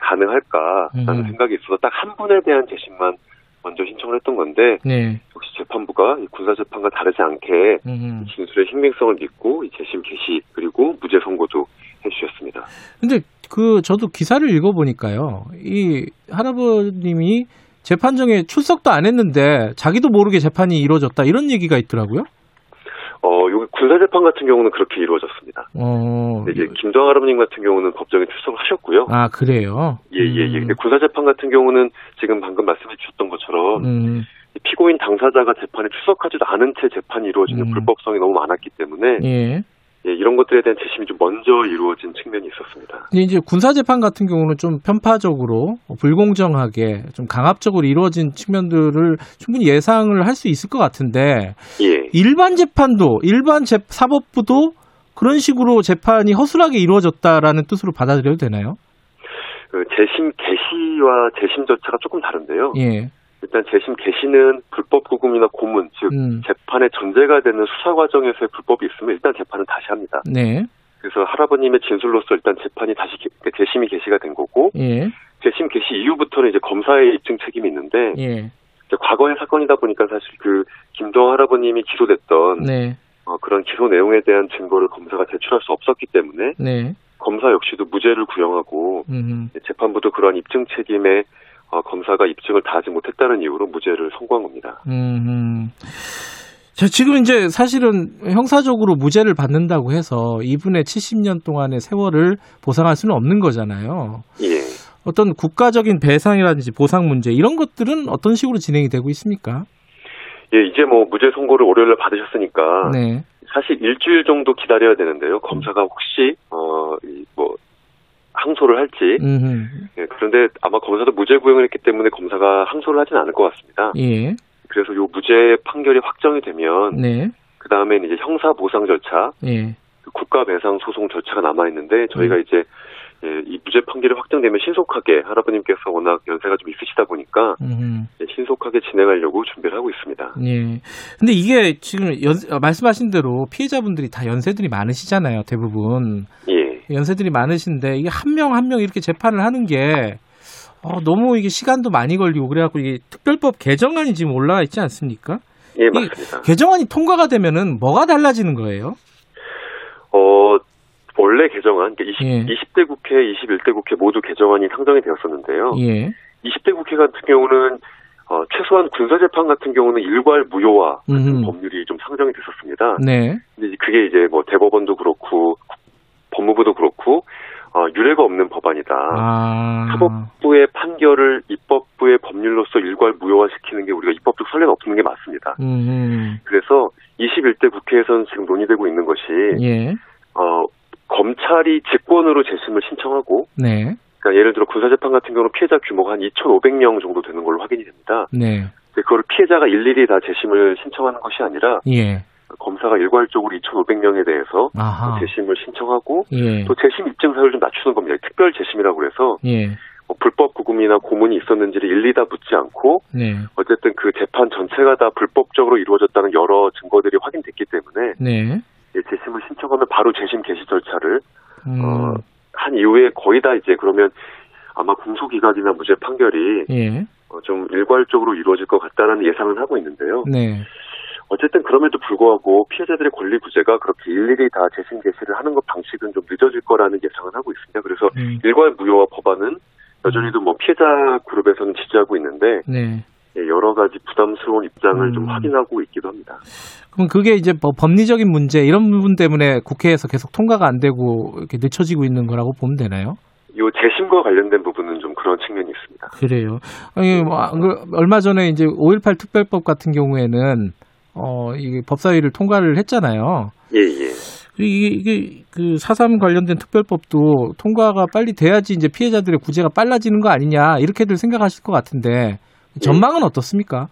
가능할까라는 음흠. 생각이 있어서 딱 한 분에 대한 재심만 먼저 신청을 했던 건데 네. 역시 재판부가 군사재판과 다르지 않게 음흠. 진술의 신빙성을 믿고 재심 개시 그리고 무죄 선고도 해주셨습니다. 그런데 그 저도 기사를 읽어보니까요. 이 할아버님이 재판정에 출석도 안 했는데 자기도 모르게 재판이 이루어졌다 이런 얘기가 있더라고요. 어, 여기 군사재판 같은 경우는 그렇게 이루어졌습니다. 어. 이제 김두황 할아버님 같은 경우는 법정에 출석을 하셨고요. 아, 그래요? 예, 예, 예. 근데 군사재판 같은 경우는 지금 방금 말씀해 주셨던 것처럼 음. 피고인 당사자가 재판에 출석하지도 않은 채 재판이 이루어지는 음. 불법성이 너무 많았기 때문에 예. 예, 이런 것들에 대한 재심이 좀 먼저 이루어진 측면이 있었습니다. 이제 군사재판 같은 경우는 좀 편파적으로 불공정하게 좀 강압적으로 이루어진 측면들을 충분히 예상을 할 수 있을 것 같은데 예. 일반 재판도 일반 재, 사법부도 그런 식으로 재판이 허술하게 이루어졌다라는 뜻으로 받아들여도 되나요? 그 재심 개시와 재심 절차가 조금 다른데요. 예. 일단 재심 개시는 불법 구금이나 고문, 즉 음. 재판의 전제가 되는 수사 과정에서의 불법이 있으면 일단 재판은 다시 합니다. 네. 그래서 할아버님의 진술로서 일단 재판이 다시 개, 재심이 개시가 된 거고 예. 재심 개시 이후부터는 이제 검사의 입증 책임이 있는데 예. 과거의 사건이다 보니까 사실 그 김동완 할아버님이 기소됐던 네. 어, 그런 기소 내용에 대한 증거를 검사가 제출할 수 없었기 때문에 네. 검사 역시도 무죄를 구형하고 음흠. 재판부도 그러한 입증 책임에 어, 검사가 입증을 다 하지 못했다는 이유로 무죄를 선고한 겁니다. 음, 자, 지금 이제 사실은 형사적으로 무죄를 받는다고 해서 이분의 칠십 년 동안의 세월을 보상할 수는 없는 거잖아요. 예. 어떤 국가적인 배상이라든지 보상 문제 이런 것들은 어떤 식으로 진행이 되고 있습니까? 예, 이제 뭐 무죄 선고를 월요일에 받으셨으니까 네. 사실 일주일 정도 기다려야 되는데요. 검사가 혹시 어, 뭐 항소를 할지 예, 그런데 아마 검사도 무죄 구형을 했기 때문에 검사가 항소를 하진 않을 것 같습니다. 예. 그래서 이 무죄 판결이 확정이 되면 네. 그 다음에 이제 형사 보상 절차, 예. 국가 배상 소송 절차가 남아 있는데 저희가 음. 이제 예, 이 무죄 판결이 확정되면 신속하게 할아버님께서 워낙 연세가 좀 있으시다 보니까 음. 예, 신속하게 진행하려고 준비를 하고 있습니다. 예. 근데 이게 지금 연, 말씀하신 대로 피해자분들이 다 연세들이 많으시잖아요, 대부분. 예. 연세들이 많으신데 이게 한 명 한 명 이렇게 재판을 하는 게 어, 너무 이게 시간도 많이 걸리고 그래갖고 이게 특별법 개정안이 지금 올라와 있지 않습니까? 예, 맞습니다. 개정안이 통과가 되면은 뭐가 달라지는 거예요? 어, 원래 개정안, 그러니까 이십, 예. 이십 대 국회, 이십일 대 국회 모두 개정안이 상정이 되었었는데요. 예. 이십 대 국회 같은 경우는 어, 최소한 군사재판 같은 경우는 일괄 무효화 같은 음흠. 법률이 좀 상정이 됐었습니다. 네. 근데 그게 이제 뭐 대법원도 그렇고 법무부도 그렇고 어, 유례가 없는 법안이다. 아. 사법부의 판결을 입법부의 법률로서 일괄 무효화시키는 게 우리가 입법적 선례는 없는 게 맞습니다. 음. 그래서 이십일 대 국회에서는 지금 논의되고 있는 것이 예. 어, 검찰이 직권으로 재심을 신청하고 네. 그러니까 예를 들어 군사재판 같은 경우는 피해자 규모가 한 이천오백 명 정도 되는 걸로 확인이 됩니다. 네. 그걸 피해자가 일일이 다 재심을 신청하는 것이 아니라 예. 검사가 일괄적으로 이천오백 명에 대해서 아하. 재심을 신청하고 예. 또 재심 입증사유를 좀 낮추는 겁니다. 특별 재심이라고 그래서 예. 뭐 불법 구금이나 고문이 있었는지를 일일이 다 묻지 않고 네. 어쨌든 그 재판 전체가 다 불법적으로 이루어졌다는 여러 증거들이 확인됐기 때문에 네. 예, 재심을 신청하면 바로 재심 개시 절차를 음. 어, 한 이후에 거의 다 이제 그러면 아마 공소기각이나 무죄 판결이 예. 어, 좀 일괄적으로 이루어질 것 같다는 예상은 하고 있는데요. 네. 어쨌든 그럼에도 불구하고 피해자들의 권리 구제가 그렇게 일일이 다 재심 개시를 하는 것 방식은 좀 늦어질 거라는 예상은 하고 있습니다. 그래서 음. 일괄 무효화 법안은 여전히도 뭐 피해자 그룹에서는 지지하고 있는데 네. 여러 가지 부담스러운 입장을 음. 좀 확인하고 있기도 합니다. 그럼 그게 이제 뭐 법리적인 문제 이런 부분 때문에 국회에서 계속 통과가 안 되고 이렇게 늦춰지고 있는 거라고 보면 되나요? 요 재심과 관련된 부분은 좀 그런 측면이 있습니다. 그래요. 아니, 뭐, 얼마 전에 이제 오일팔 특별법 같은 경우에는 어, 이게 법사위를 통과를 했잖아요. 예, 예. 이게, 이게, 그, 사삼 관련된 특별법도 통과가 빨리 돼야지 이제 피해자들의 구제가 빨라지는 거 아니냐, 이렇게들 생각하실 것 같은데, 전망은 예. 어떻습니까?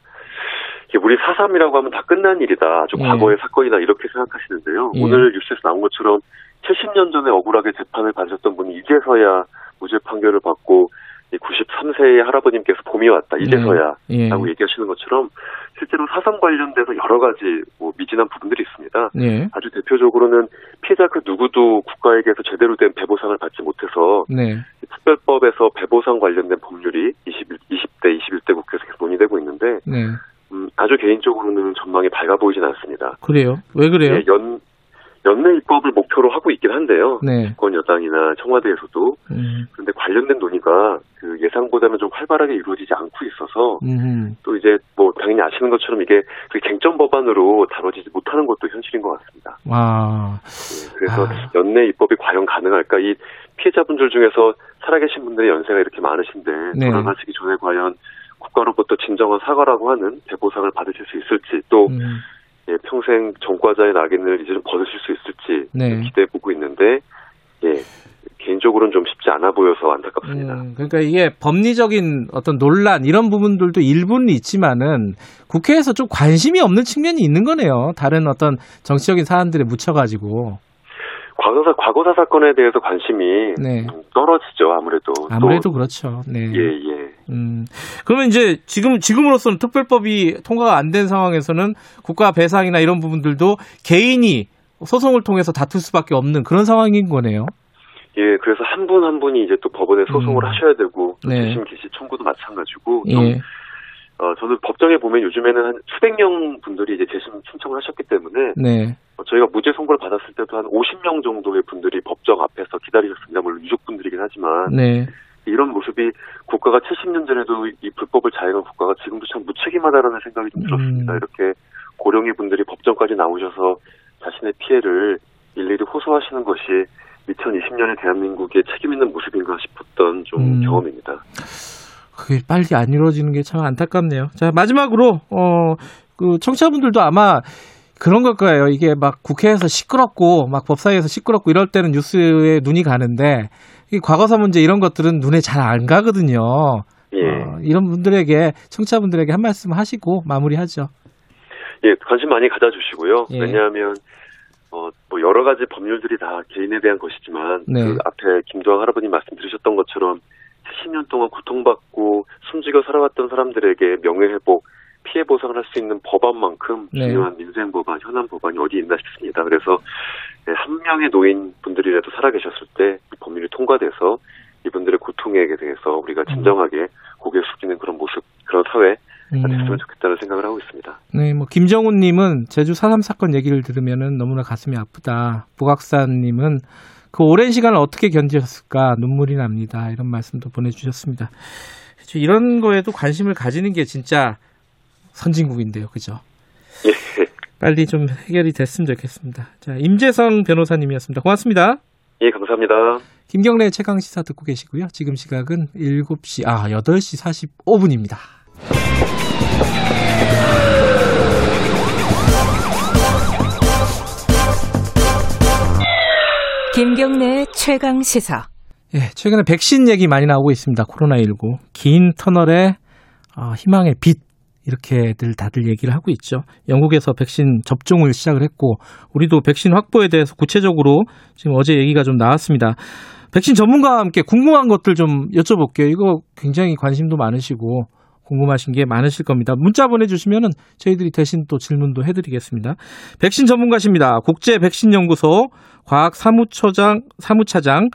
이게 우리 사삼이라고 하면 다 끝난 일이다. 아주 예. 과거의 사건이다. 이렇게 생각하시는데요. 예. 오늘 뉴스에서 나온 것처럼 칠십 년 전에 억울하게 재판을 받으셨던 분이 이제서야 무죄 판결을 받고, 구십삼 세의 할아버님께서 봄이 왔다. 이제서야. 예. 라고 얘기하시는 것처럼 실제로 사삼 관련돼서 여러 가지 뭐 미진한 부분들이 있습니다. 예. 아주 대표적으로는 피해자 그 누구도 국가에게서 제대로 된 배보상을 받지 못해서 네. 특별법에서 배보상 관련된 법률이 이십, 이십 대, 이십일 대 국회에서 계속 논의되고 있는데 네. 음, 아주 개인적으로는 전망이 밝아 보이진 않습니다. 그래요? 왜 그래요? 예, 연, 연내 입법을 목표로 하고 있긴 한데요. 네. 집권 여당이나 청와대에서도. 음. 그런데 관련된 논의가 그 예상보다는 좀 활발하게 이루어지지 않고 있어서 음. 또 이제 뭐 당연히 아시는 것처럼 이게 쟁점 법안으로 다뤄지지 못하는 것도 현실인 것 같습니다. 와. 네, 그래서 아. 연내 입법이 과연 가능할까? 이 피해자분들 중에서 살아계신 분들의 연세가 이렇게 많으신데 네. 돌아가시기 전에 과연 국가로부터 진정한 사과라고 하는 배보상을 받으실 수 있을지 또 음. 예, 평생 전과자의 낙인을 이제 좀 벗으실 수 있을지 네. 기대해 보고 있는데, 예, 개인적으로는 좀 쉽지 않아 보여서 안타깝습니다. 음, 그러니까 이게 법리적인 어떤 논란 이런 부분들도 일부는 있지만은 국회에서 좀 관심이 없는 측면이 있는 거네요. 다른 어떤 정치적인 사안들에 묻혀가지고. 과거사, 과거사 사건에 대해서 관심이 네. 떨어지죠, 아무래도. 아무래도 또, 그렇죠. 네. 예, 예. 음. 그러면 이제 지금, 지금으로서는 특별법이 통과가 안 된 상황에서는 국가 배상이나 이런 부분들도 개인이 소송을 통해서 다툴 수밖에 없는 그런 상황인 거네요. 예, 그래서 한 분 한 분이 이제 또 법원에 소송을 음. 하셔야 되고, 재심 네. 개시 청구도 마찬가지고, 좀 예. 어, 저는 법정에 보면 요즘에는 한 수백 명 분들이 이제 재심 신청을 하셨기 때문에, 네. 어, 저희가 무죄 선고를 받았을 때도 한 오십 명 정도의 분들이 법정 앞에서 기다리셨습니다. 물론 유족분들이긴 하지만, 네. 이런 모습이 국가가 칠십 년 전에도 이 불법을 자행한 국가가 지금도 참 무책임하다라는 생각이 좀 들었습니다. 음. 이렇게 고령의 분들이 법정까지 나오셔서 자신의 피해를 일일이 호소하시는 것이 이천이십 년에 대한민국의 책임 있는 모습인가 싶었던 좀 음. 경험입니다. 그게 빨리 안 이루어지는 게 참 안타깝네요. 자, 마지막으로 어, 그 청취자분들도 아마 그런 걸 거예요. 이게 막 국회에서 시끄럽고 막 법사위에서 시끄럽고 이럴 때는 뉴스에 눈이 가는데 이 과거사 문제 이런 것들은 눈에 잘 안 가거든요. 예. 어, 이런 분들에게 청취자분들에게 한 말씀 하시고 마무리하죠. 예, 관심 많이 가져주시고요. 예. 왜냐하면 어, 뭐 여러 가지 법률들이 다 개인에 대한 것이지만 네. 그 앞에 김두황 할아버님 말씀 들으셨던 것처럼 칠십 년 동안 고통받고 숨죽여 살아왔던 사람들에게 명예회복, 피해 보상을 할 수 있는 법안만큼 중요한 네. 민생 법안, 현안 법안이 어디 있나 싶습니다. 그래서 한 명의 노인분들이라도 살아계셨을 때 법률이 통과돼서 이분들의 고통에 대해서 우리가 진정하게 고개 숙이는 그런 모습, 그런 사회 됐으면 좋겠다는 생각을 하고 있습니다. 네, 뭐 김정훈님은 제주 사삼 사건 얘기를 들으면은 너무나 가슴이 아프다. 부각사님은 그 오랜 시간을 어떻게 견디셨을까 눈물이 납니다. 이런 말씀도 보내주셨습니다. 이런 거에도 관심을 가지는 게 진짜 선진국인데요, 그죠? 예. 빨리 좀 해결이 됐으면 좋겠습니다. 자, 임재성 변호사님이었습니다. 고맙습니다. 예, 감사합니다. 김경래 최강 시사 듣고 계시고요. 지금 시각은 일곱 시, 아, 여덟 시 사십오 분입니다. 김경래 최강 시사. 예, 최근에 백신 얘기 많이 나오고 있습니다. 코로나십구. 긴 터널에 어, 희망의 빛. 이렇게들 다들 얘기를 하고 있죠. 영국에서 백신 접종을 시작을 했고 우리도 백신 확보에 대해서 구체적으로 지금 어제 얘기가 좀 나왔습니다. 백신 전문가와 함께 궁금한 것들 좀 여쭤볼게요. 이거 굉장히 관심도 많으시고 궁금하신 게 많으실 겁니다. 문자 보내주시면은 저희들이 대신 또 질문도 해드리겠습니다. 백신 전문가십니다. 국제백신연구소 과학사무처장 사무차장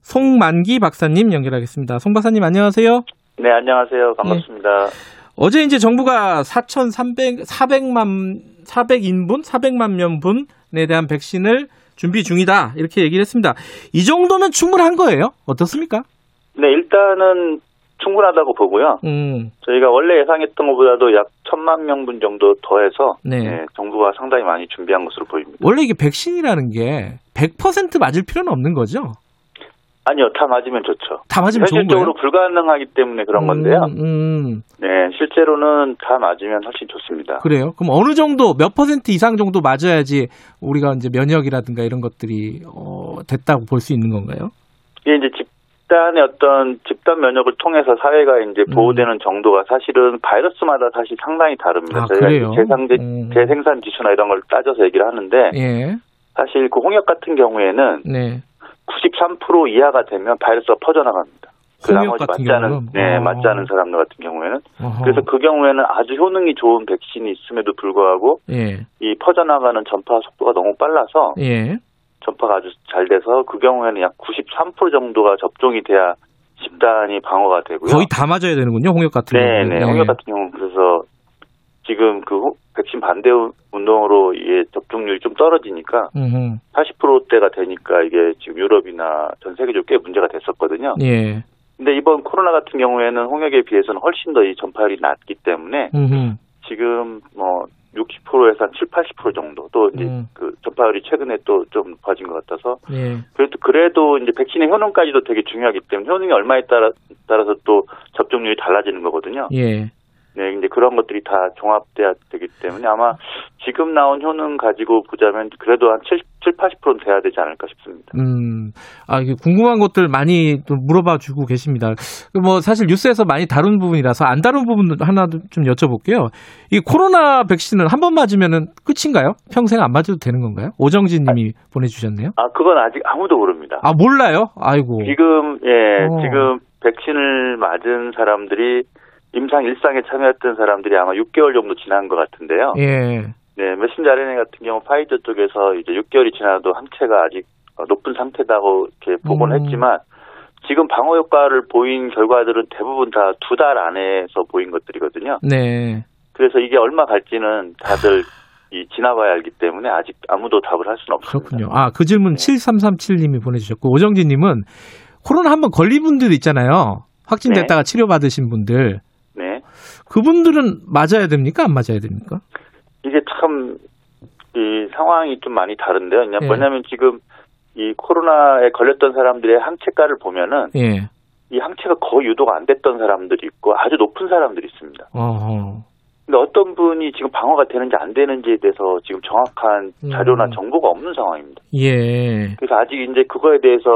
송만기 박사님 연결하겠습니다. 송 박사님 안녕하세요. 네, 안녕하세요. 반갑습니다. 네. 어제 이제 정부가 사천삼백, 사백만, 사백 인분, 사백만 명분에 대한 백신을 준비 중이다. 이렇게 얘기를 했습니다. 이 정도면 충분한 거예요? 어떻습니까? 네, 일단은 충분하다고 보고요. 음. 저희가 원래 예상했던 것보다도 약 천만 명분 정도 더해서 네. 네, 정부가 상당히 많이 준비한 것으로 보입니다. 원래 이게 백신이라는 게 백 퍼센트 맞을 필요는 없는 거죠? 아니요. 다 맞으면 좋죠. 다 맞으면 좋은 거예요? 현실적으로 불가능하기 때문에 그런 건데요. 음, 음. 네, 실제로는 다 맞으면 훨씬 좋습니다. 그래요? 그럼 어느 정도, 몇 퍼센트 이상 정도 맞아야지 우리가 이제 면역이라든가 이런 것들이 어, 됐다고 볼 수 있는 건가요? 예, 이제 집단의 어떤 집단 면역을 통해서 사회가 이제 보호되는 음. 정도가 사실은 바이러스마다 사실 상당히 다릅니다. 아, 저희가 그래요? 재생산, 음. 재생산 지수나 이런 걸 따져서 얘기를 하는데 예. 사실 그 홍역 같은 경우에는 네. 구십삼 퍼센트 이하가 되면 바이러스가 퍼져나갑니다. 그 나머지 맞지 않은, 네, 맞지 않은 사람들 같은 경우에는. 어허. 그래서 그 경우에는 아주 효능이 좋은 백신이 있음에도 불구하고 예. 이 퍼져나가는 전파 속도가 너무 빨라서 예. 전파가 아주 잘 돼서 그 경우에는 약 구십삼 퍼센트 정도가 접종이 돼야 집단이 방어가 되고요. 거의 다 맞아야 되는군요. 홍역 같은 경우는. 네, 네. 홍역 같은 경우는 그래서 지금 그 백신 반대 운동으로 이게 접종률이 좀 떨어지니까 음흠. 사십 퍼센트대가 되니까 이게 지금 유럽이나 전 세계적으로 꽤 문제가 됐었거든요. 예. 근데 이번 코로나 같은 경우에는 홍역에 비해서는 훨씬 더 이 전파율이 낮기 때문에 음흠. 지금 뭐 육십 퍼센트에서 한 칠십, 팔십 퍼센트 정도 또 이제 음. 그 전파율이 최근에 또 좀 높아진 것 같아서 예. 그래도 그래도 이제 백신의 효능까지도 되게 중요하기 때문에 효능이 얼마에 따라 따라서 또 접종률이 달라지는 거거든요. 예. 네, 이제 그런 것들이 다 종합돼야 되기 때문에 아마 지금 나온 효능 가지고 보자면 그래도 한 칠십, 팔십 퍼센트는 돼야 되지 않을까 싶습니다. 음, 아, 이게 궁금한 것들 많이 또 물어봐 주고 계십니다. 뭐 사실 뉴스에서 많이 다룬 부분이라서 안 다룬 부분 하나 좀 여쭤볼게요. 이 코로나 백신은 한 번 맞으면은 끝인가요? 평생 안 맞아도 되는 건가요? 오정진 님이 아, 보내주셨네요. 아, 그건 아직 아무도 모릅니다. 아, 몰라요? 아이고. 지금, 예, 어. 지금 백신을 맞은 사람들이 임상 일상에 참여했던 사람들이 아마 육 개월 정도 지난 것 같은데요. 예. 네, 메신저 아르엔에이 같은 경우 화이자 쪽에서 이제 육 개월이 지나도 항체가 아직 높은 상태다고 이렇게 보고는 음. 했지만 지금 방어 효과를 보인 결과들은 대부분 다 두 달 안에서 보인 것들이거든요. 네. 그래서 이게 얼마 갈지는 다들 이 지나봐야 알기 때문에 아직 아무도 답을 할 수는 없습니다. 그렇군요. 아, 그 질문 네. 칠삼삼칠 님이 보내주셨고 오정진님은 코로나 한번 걸린 분들 있잖아요. 확진됐다가 네. 치료받으신 분들. 네. 그분들은 맞아야 됩니까? 안 맞아야 됩니까? 이게 참, 이 상황이 좀 많이 다른데요. 예. 왜냐면 지금 이 코로나에 걸렸던 사람들의 항체가를 보면은, 예. 이 항체가 거의 유독 안 됐던 사람들이 있고, 아주 높은 사람들이 있습니다. 어허. 근데 어떤 분이 지금 방어가 되는지 안 되는지에 대해서 지금 정확한 자료나 음. 정보가 없는 상황입니다. 예. 그래서 아직 이제 그거에 대해서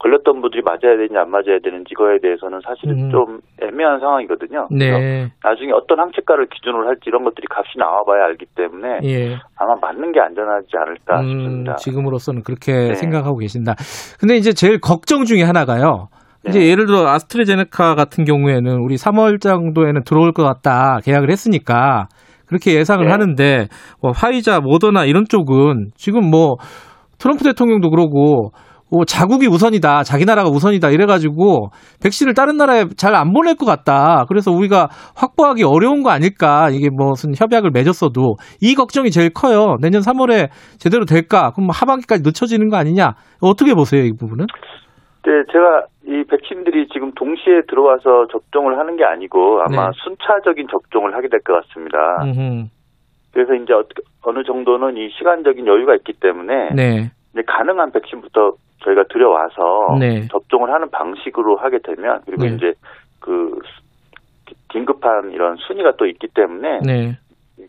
걸렸던 분들이 맞아야 되는지 안 맞아야 되는지 그거에 대해서는 사실은 음. 좀 애매한 상황이거든요. 네. 그래서 나중에 어떤 항체가를 기준으로 할지 이런 것들이 값이 나와봐야 알기 때문에 예. 아마 맞는 게 안전하지 않을까 음, 싶습니다. 지금으로서는 그렇게 네. 생각하고 계신다. 근데 이제 제일 걱정 중에 하나가요. 이제 예를 들어 아스트라제네카 같은 경우에는 우리 삼월 정도에는 들어올 것 같다 계약을 했으니까 그렇게 예상을 네. 하는데 뭐 화이자, 모더나 이런 쪽은 지금 뭐 트럼프 대통령도 그러고 뭐 자국이 우선이다, 자기 나라가 우선이다 이래가지고 백신을 다른 나라에 잘 안 보낼 것 같다. 그래서 우리가 확보하기 어려운 거 아닐까. 이게 무슨 협약을 맺었어도 이 걱정이 제일 커요. 내년 삼월에 제대로 될까? 그럼 하반기까지 늦춰지는 거 아니냐? 어떻게 보세요, 이 부분은? 네, 제가 이 백신들이 지금 동시에 들어와서 접종을 하는 게 아니고 아마 네. 순차적인 접종을 하게 될 것 같습니다. 음흠. 그래서 이제 어느 정도는 이 시간적인 여유가 있기 때문에 네. 이제 가능한 백신부터 저희가 들여와서 네. 접종을 하는 방식으로 하게 되면 그리고 네. 이제 그 긴급한 이런 순위가 또 있기 때문에 네.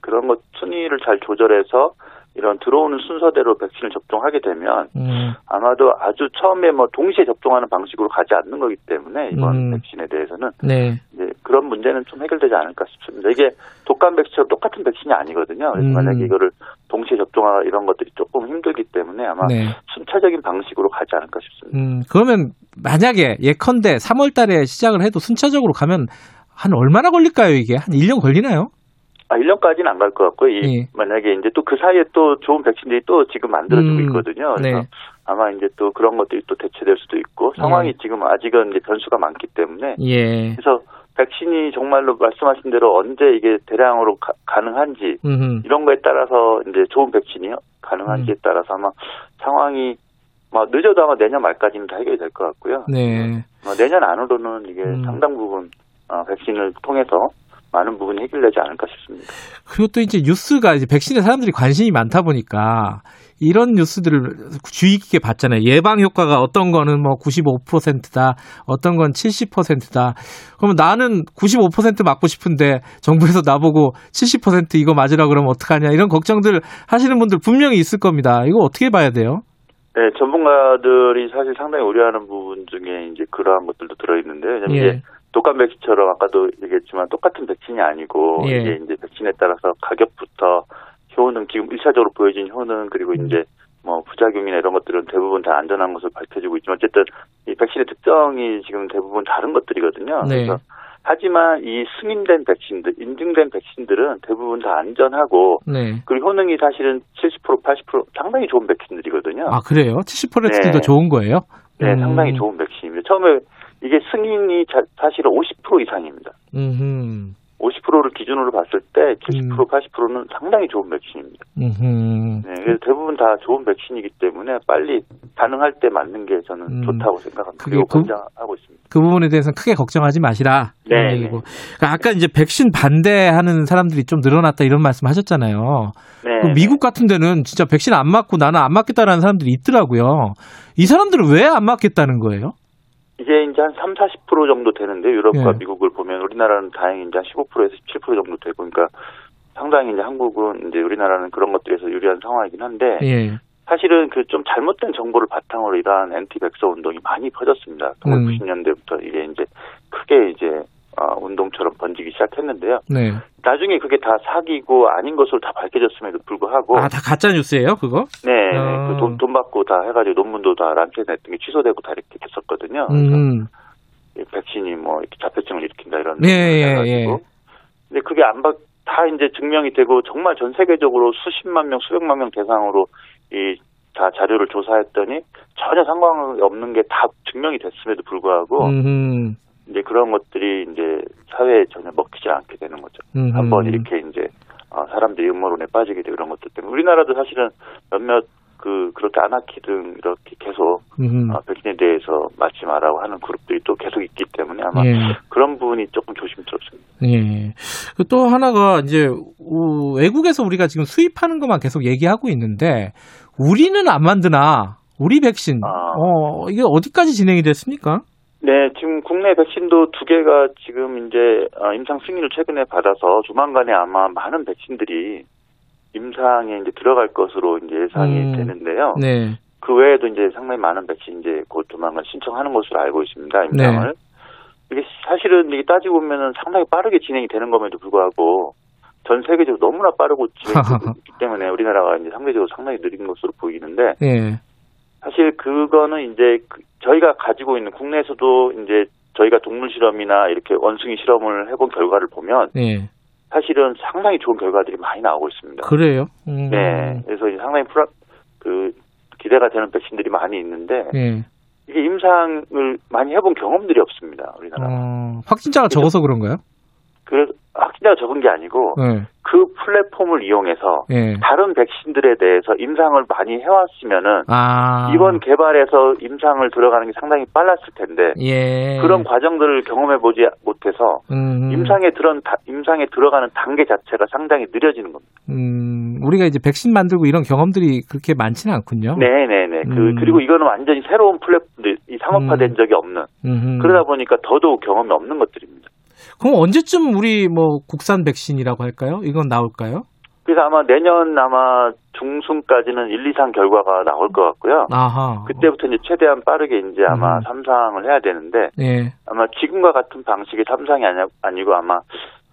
그런 것 순위를 잘 조절해서 이런 들어오는 순서대로 백신을 접종하게 되면 음. 아마도 아주 처음에 뭐 동시에 접종하는 방식으로 가지 않는 거기 때문에 이번 음. 백신에 대해서는 네. 이제 그런 문제는 좀 해결되지 않을까 싶습니다. 이게 독감 백신과 똑같은 백신이 아니거든요. 그래서 음. 만약에 이거를 동시에 접종하거나 이런 것들이 조금 힘들기 때문에 아마 네. 순차적인 방식으로 가지 않을까 싶습니다. 음, 그러면 만약에 예컨대 삼월 달에 시작을 해도 순차적으로 가면 한 얼마나 걸릴까요? 이게 한 일 년 걸리나요? 아, 일 년까지는 안 갈 것 같고요. 이, 예. 만약에 이제 또 그 사이에 또 좋은 백신들이 또 지금 만들어지고 음, 있거든요. 그래서 네. 아마 이제 또 그런 것들이 또 대체될 수도 있고 상황이 예. 지금 아직은 이제 변수가 많기 때문에. 예. 그래서 백신이 정말로 말씀하신 대로 언제 이게 대량으로 가, 가능한지 음흠. 이런 거에 따라서 이제 좋은 백신이 가능한지에 음. 따라서 아마 상황이 막 늦어도 아마 내년 말까지는 다 해결이 될 것 같고요. 네. 내년 안으로는 이게 음. 상당 부분 어, 백신을 통해서 많은 부분이 해결되지 않을까 싶습니다. 그리고 또 이제 뉴스가 이제 백신에 사람들이 관심이 많다 보니까 이런 뉴스들을 주의 깊게 봤잖아요. 예방 효과가 어떤 거는 뭐 구십오 퍼센트다, 어떤 건 칠십 퍼센트다. 그러면 나는 구십오 퍼센트 맞고 싶은데 정부에서 나보고 칠십 퍼센트 이거 맞으라 그러면 어떡하냐 이런 걱정들 하시는 분들 분명히 있을 겁니다. 이거 어떻게 봐야 돼요? 네, 전문가들이 사실 상당히 우려하는 부분 중에 이제 그러한 것들도 들어있는데요. 왜냐면 예. 이제 독감 백신처럼 아까도 얘기했지만 똑같은 백신이 아니고 예. 이게 이제 백신에 따라서 가격부터 효능, 지금 일 차적으로 보여진 효능 그리고 음. 이제 뭐 부작용이나 이런 것들은 대부분 다 안전한 것으로 밝혀지고 있지만 어쨌든 이 백신의 특성이 지금 대부분 다른 것들이거든요. 네. 그래서 하지만 이 승인된 백신들, 인증된 백신들은 대부분 다 안전하고 네. 그리고 효능이 사실은 칠십 퍼센트, 팔십 퍼센트 상당히 좋은 백신들이거든요. 아, 그래요? 칠십 퍼센트도 네. 좋은 거예요? 네, 음. 상당히 좋은 백신입니다. 처음에 이게 승인이 자, 사실은 오십 퍼센트 이상입니다. 음흠. 오십 퍼센트를 기준으로 봤을 때 칠십 퍼센트, 음. 팔십 퍼센트는 상당히 좋은 백신입니다. 음흠. 네, 그래서 대부분 다 좋은 백신이기 때문에 빨리 가능할 때 맞는 게 저는 음. 좋다고 생각합니다. 그리고 권장하고 있습니다. 그 부분에 대해서는 크게 걱정하지 마시라. 네. 그러니까 아까 이제 백신 반대하는 사람들이 좀 늘어났다 이런 말씀하셨잖아요. 네. 미국 같은 데는 진짜 백신 안 맞고 나는 안 맞겠다라는 사람들이 있더라고요. 이 사람들은 왜 안 맞겠다는 거예요? 이게 이제 한 삼, 사십 퍼센트 정도 되는데 유럽과 예. 미국을 보면 우리나라는 다행히 이제 한 십오 퍼센트에서 십칠 퍼센트 정도 되고 그러니까 상당히 이제 한국은 이제 우리나라는 그런 것들에서 유리한 상황이긴 한데 예. 사실은 그 좀 잘못된 정보를 바탕으로 이러한 앤티백서 운동이 많이 퍼졌습니다. 천구백구십 년대부터 이게 이제 크게 이제 어, 운동처럼 번지기 시작했는데요. 네. 나중에 그게 다 사기고 아닌 것으로 다 밝혀졌음에도 불구하고 아, 다 가짜 뉴스예요, 그거? 네, 아. 그 돈, 돈 받고 다 해가지고 논문도 다 란셋에 냈던 게 취소되고 다 이렇게 됐었거든요. 음. 그래서 백신이 뭐 이렇게 자폐증을 일으킨다 이런. 네, 예, 예. 근데 그게 안 받, 다 이제 증명이 되고 정말 전 세계적으로 수십만 명, 수백만 명 대상으로 이 다 자료를 조사했더니 전혀 상관없는 게 다 증명이 됐음에도 불구하고. 음. 이제 그런 것들이 이제 사회에 전혀 먹히지 않게 되는 거죠. 음, 한번 음. 이렇게 이제 사람들이 음모론에 빠지게 되고 이런 것들 때문에 우리나라도 사실은 몇몇 그 그렇게 아나키 등 이렇게 계속 음. 어, 백신에 대해서 맞지 말라고 하는 그룹들이 또 계속 있기 때문에 아마 예. 그런 부분이 조금 조심스럽습니다. 예. 또 하나가 이제 외국에서 우리가 지금 수입하는 것만 계속 얘기하고 있는데 우리는 안 만드나 우리 백신 아. 어, 이게 어디까지 진행이 됐습니까? 네, 지금 국내 백신도 두 개가 지금 이제 임상 승인을 최근에 받아서 조만간에 아마 많은 백신들이 임상에 이제 들어갈 것으로 이제 예상이 음, 되는데요. 네. 그 외에도 이제 상당히 많은 백신 이제 곧 조만간 신청하는 것으로 알고 있습니다. 임상을. 네. 이게 사실은 이게 따지고 보면은 상당히 빠르게 진행이 되는 것에도 불구하고 전 세계적으로 너무나 빠르고 진행되고 있기 때문에 우리나라가 이제 상대적으로 상당히 느린 것으로 보이는데. 네. 사실 그거는 이제 저희가 가지고 있는 국내에서도 이제 저희가 동물 실험이나 이렇게 원숭이 실험을 해본 결과를 보면 네. 사실은 상당히 좋은 결과들이 많이 나오고 있습니다. 그래요? 음. 네. 그래서 이제 상당히 프라, 그 기대가 되는 백신들이 많이 있는데 네. 이게 임상을 많이 해본 경험들이 없습니다. 우리나라. 어, 확진자가 적어서 그런가요? 그래서 확진자가 적은 게 아니고 네. 그 플랫폼을 이용해서 네. 다른 백신들에 대해서 임상을 많이 해왔으면은 아. 이번 개발에서 임상을 들어가는 게 상당히 빨랐을 텐데 예. 그런 과정들을 경험해보지 못해서 음. 임상에 들어 임상에 들어가는 단계 자체가 상당히 느려지는 겁니다. 음, 우리가 이제 백신 만들고 이런 경험들이 그렇게 많지는 않군요. 네네네. 음. 그, 그리고 이거는 완전히 새로운 플랫폼들, 이 상업화된 음. 적이 없는 음흠. 그러다 보니까 더더욱 경험이 없는 것들입니다. 그럼 언제쯤 우리 뭐 국산 백신이라고 할까요? 이건 나올까요? 그래서 아마 내년 아마 중순까지는 일, 이 상 결과가 나올 것 같고요. 아하. 그때부터 이제 최대한 빠르게 이제 아마 음. 삼 상을 해야 되는데 예. 아마 지금과 같은 방식의 삼 상이 아니, 아니고 아마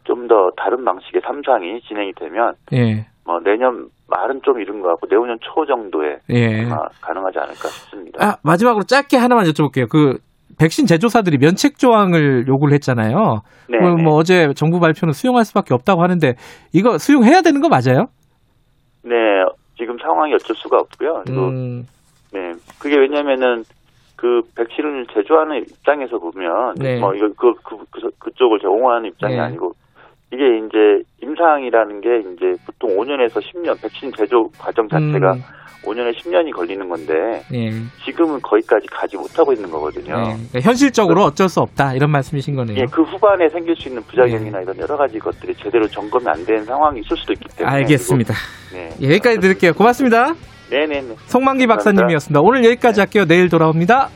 좀 더 다른 방식의 삼 상이 진행이 되면 예. 뭐 내년 말은 좀 이른 것 같고 내후년 초 정도에 예. 아마 가능하지 않을까 싶습니다. 아, 마지막으로 짧게 하나만 여쭤볼게요. 그 백신 제조사들이 면책 조항을 요구를 했잖아요. 네. 뭐 어제 정부 발표는 수용할 수밖에 없다고 하는데 이거 수용해야 되는 거 맞아요? 네, 지금 상황이 어쩔 수가 없고요. 그리고 음. 네, 그게 왜냐면은 그 백신을 제조하는 입장에서 보면 네. 뭐 이거 그, 그, 그 그쪽을 제공하는 입장이 네. 아니고. 이게 이제 임상이라는 게 이제 보통 오 년에서 십 년 백신 제조 과정 자체가 음. 오 년에 십 년이 걸리는 건데 예. 지금은 거기까지 가지 못하고 있는 거거든요. 네. 그러니까 현실적으로 그, 어쩔 수 없다 이런 말씀이신 거네요. 예, 그 후반에 생길 수 있는 부작용이나 예. 이런 여러 가지 것들이 제대로 점검이 안 된 상황이 있을 수도 있기 때문에 알겠습니다. 그리고, 네, 예, 여기까지 드릴게요. 고맙습니다. 네네네. 송만기 감사합니다. 박사님이었습니다. 오늘 여기까지 네. 할게요. 내일 돌아옵니다.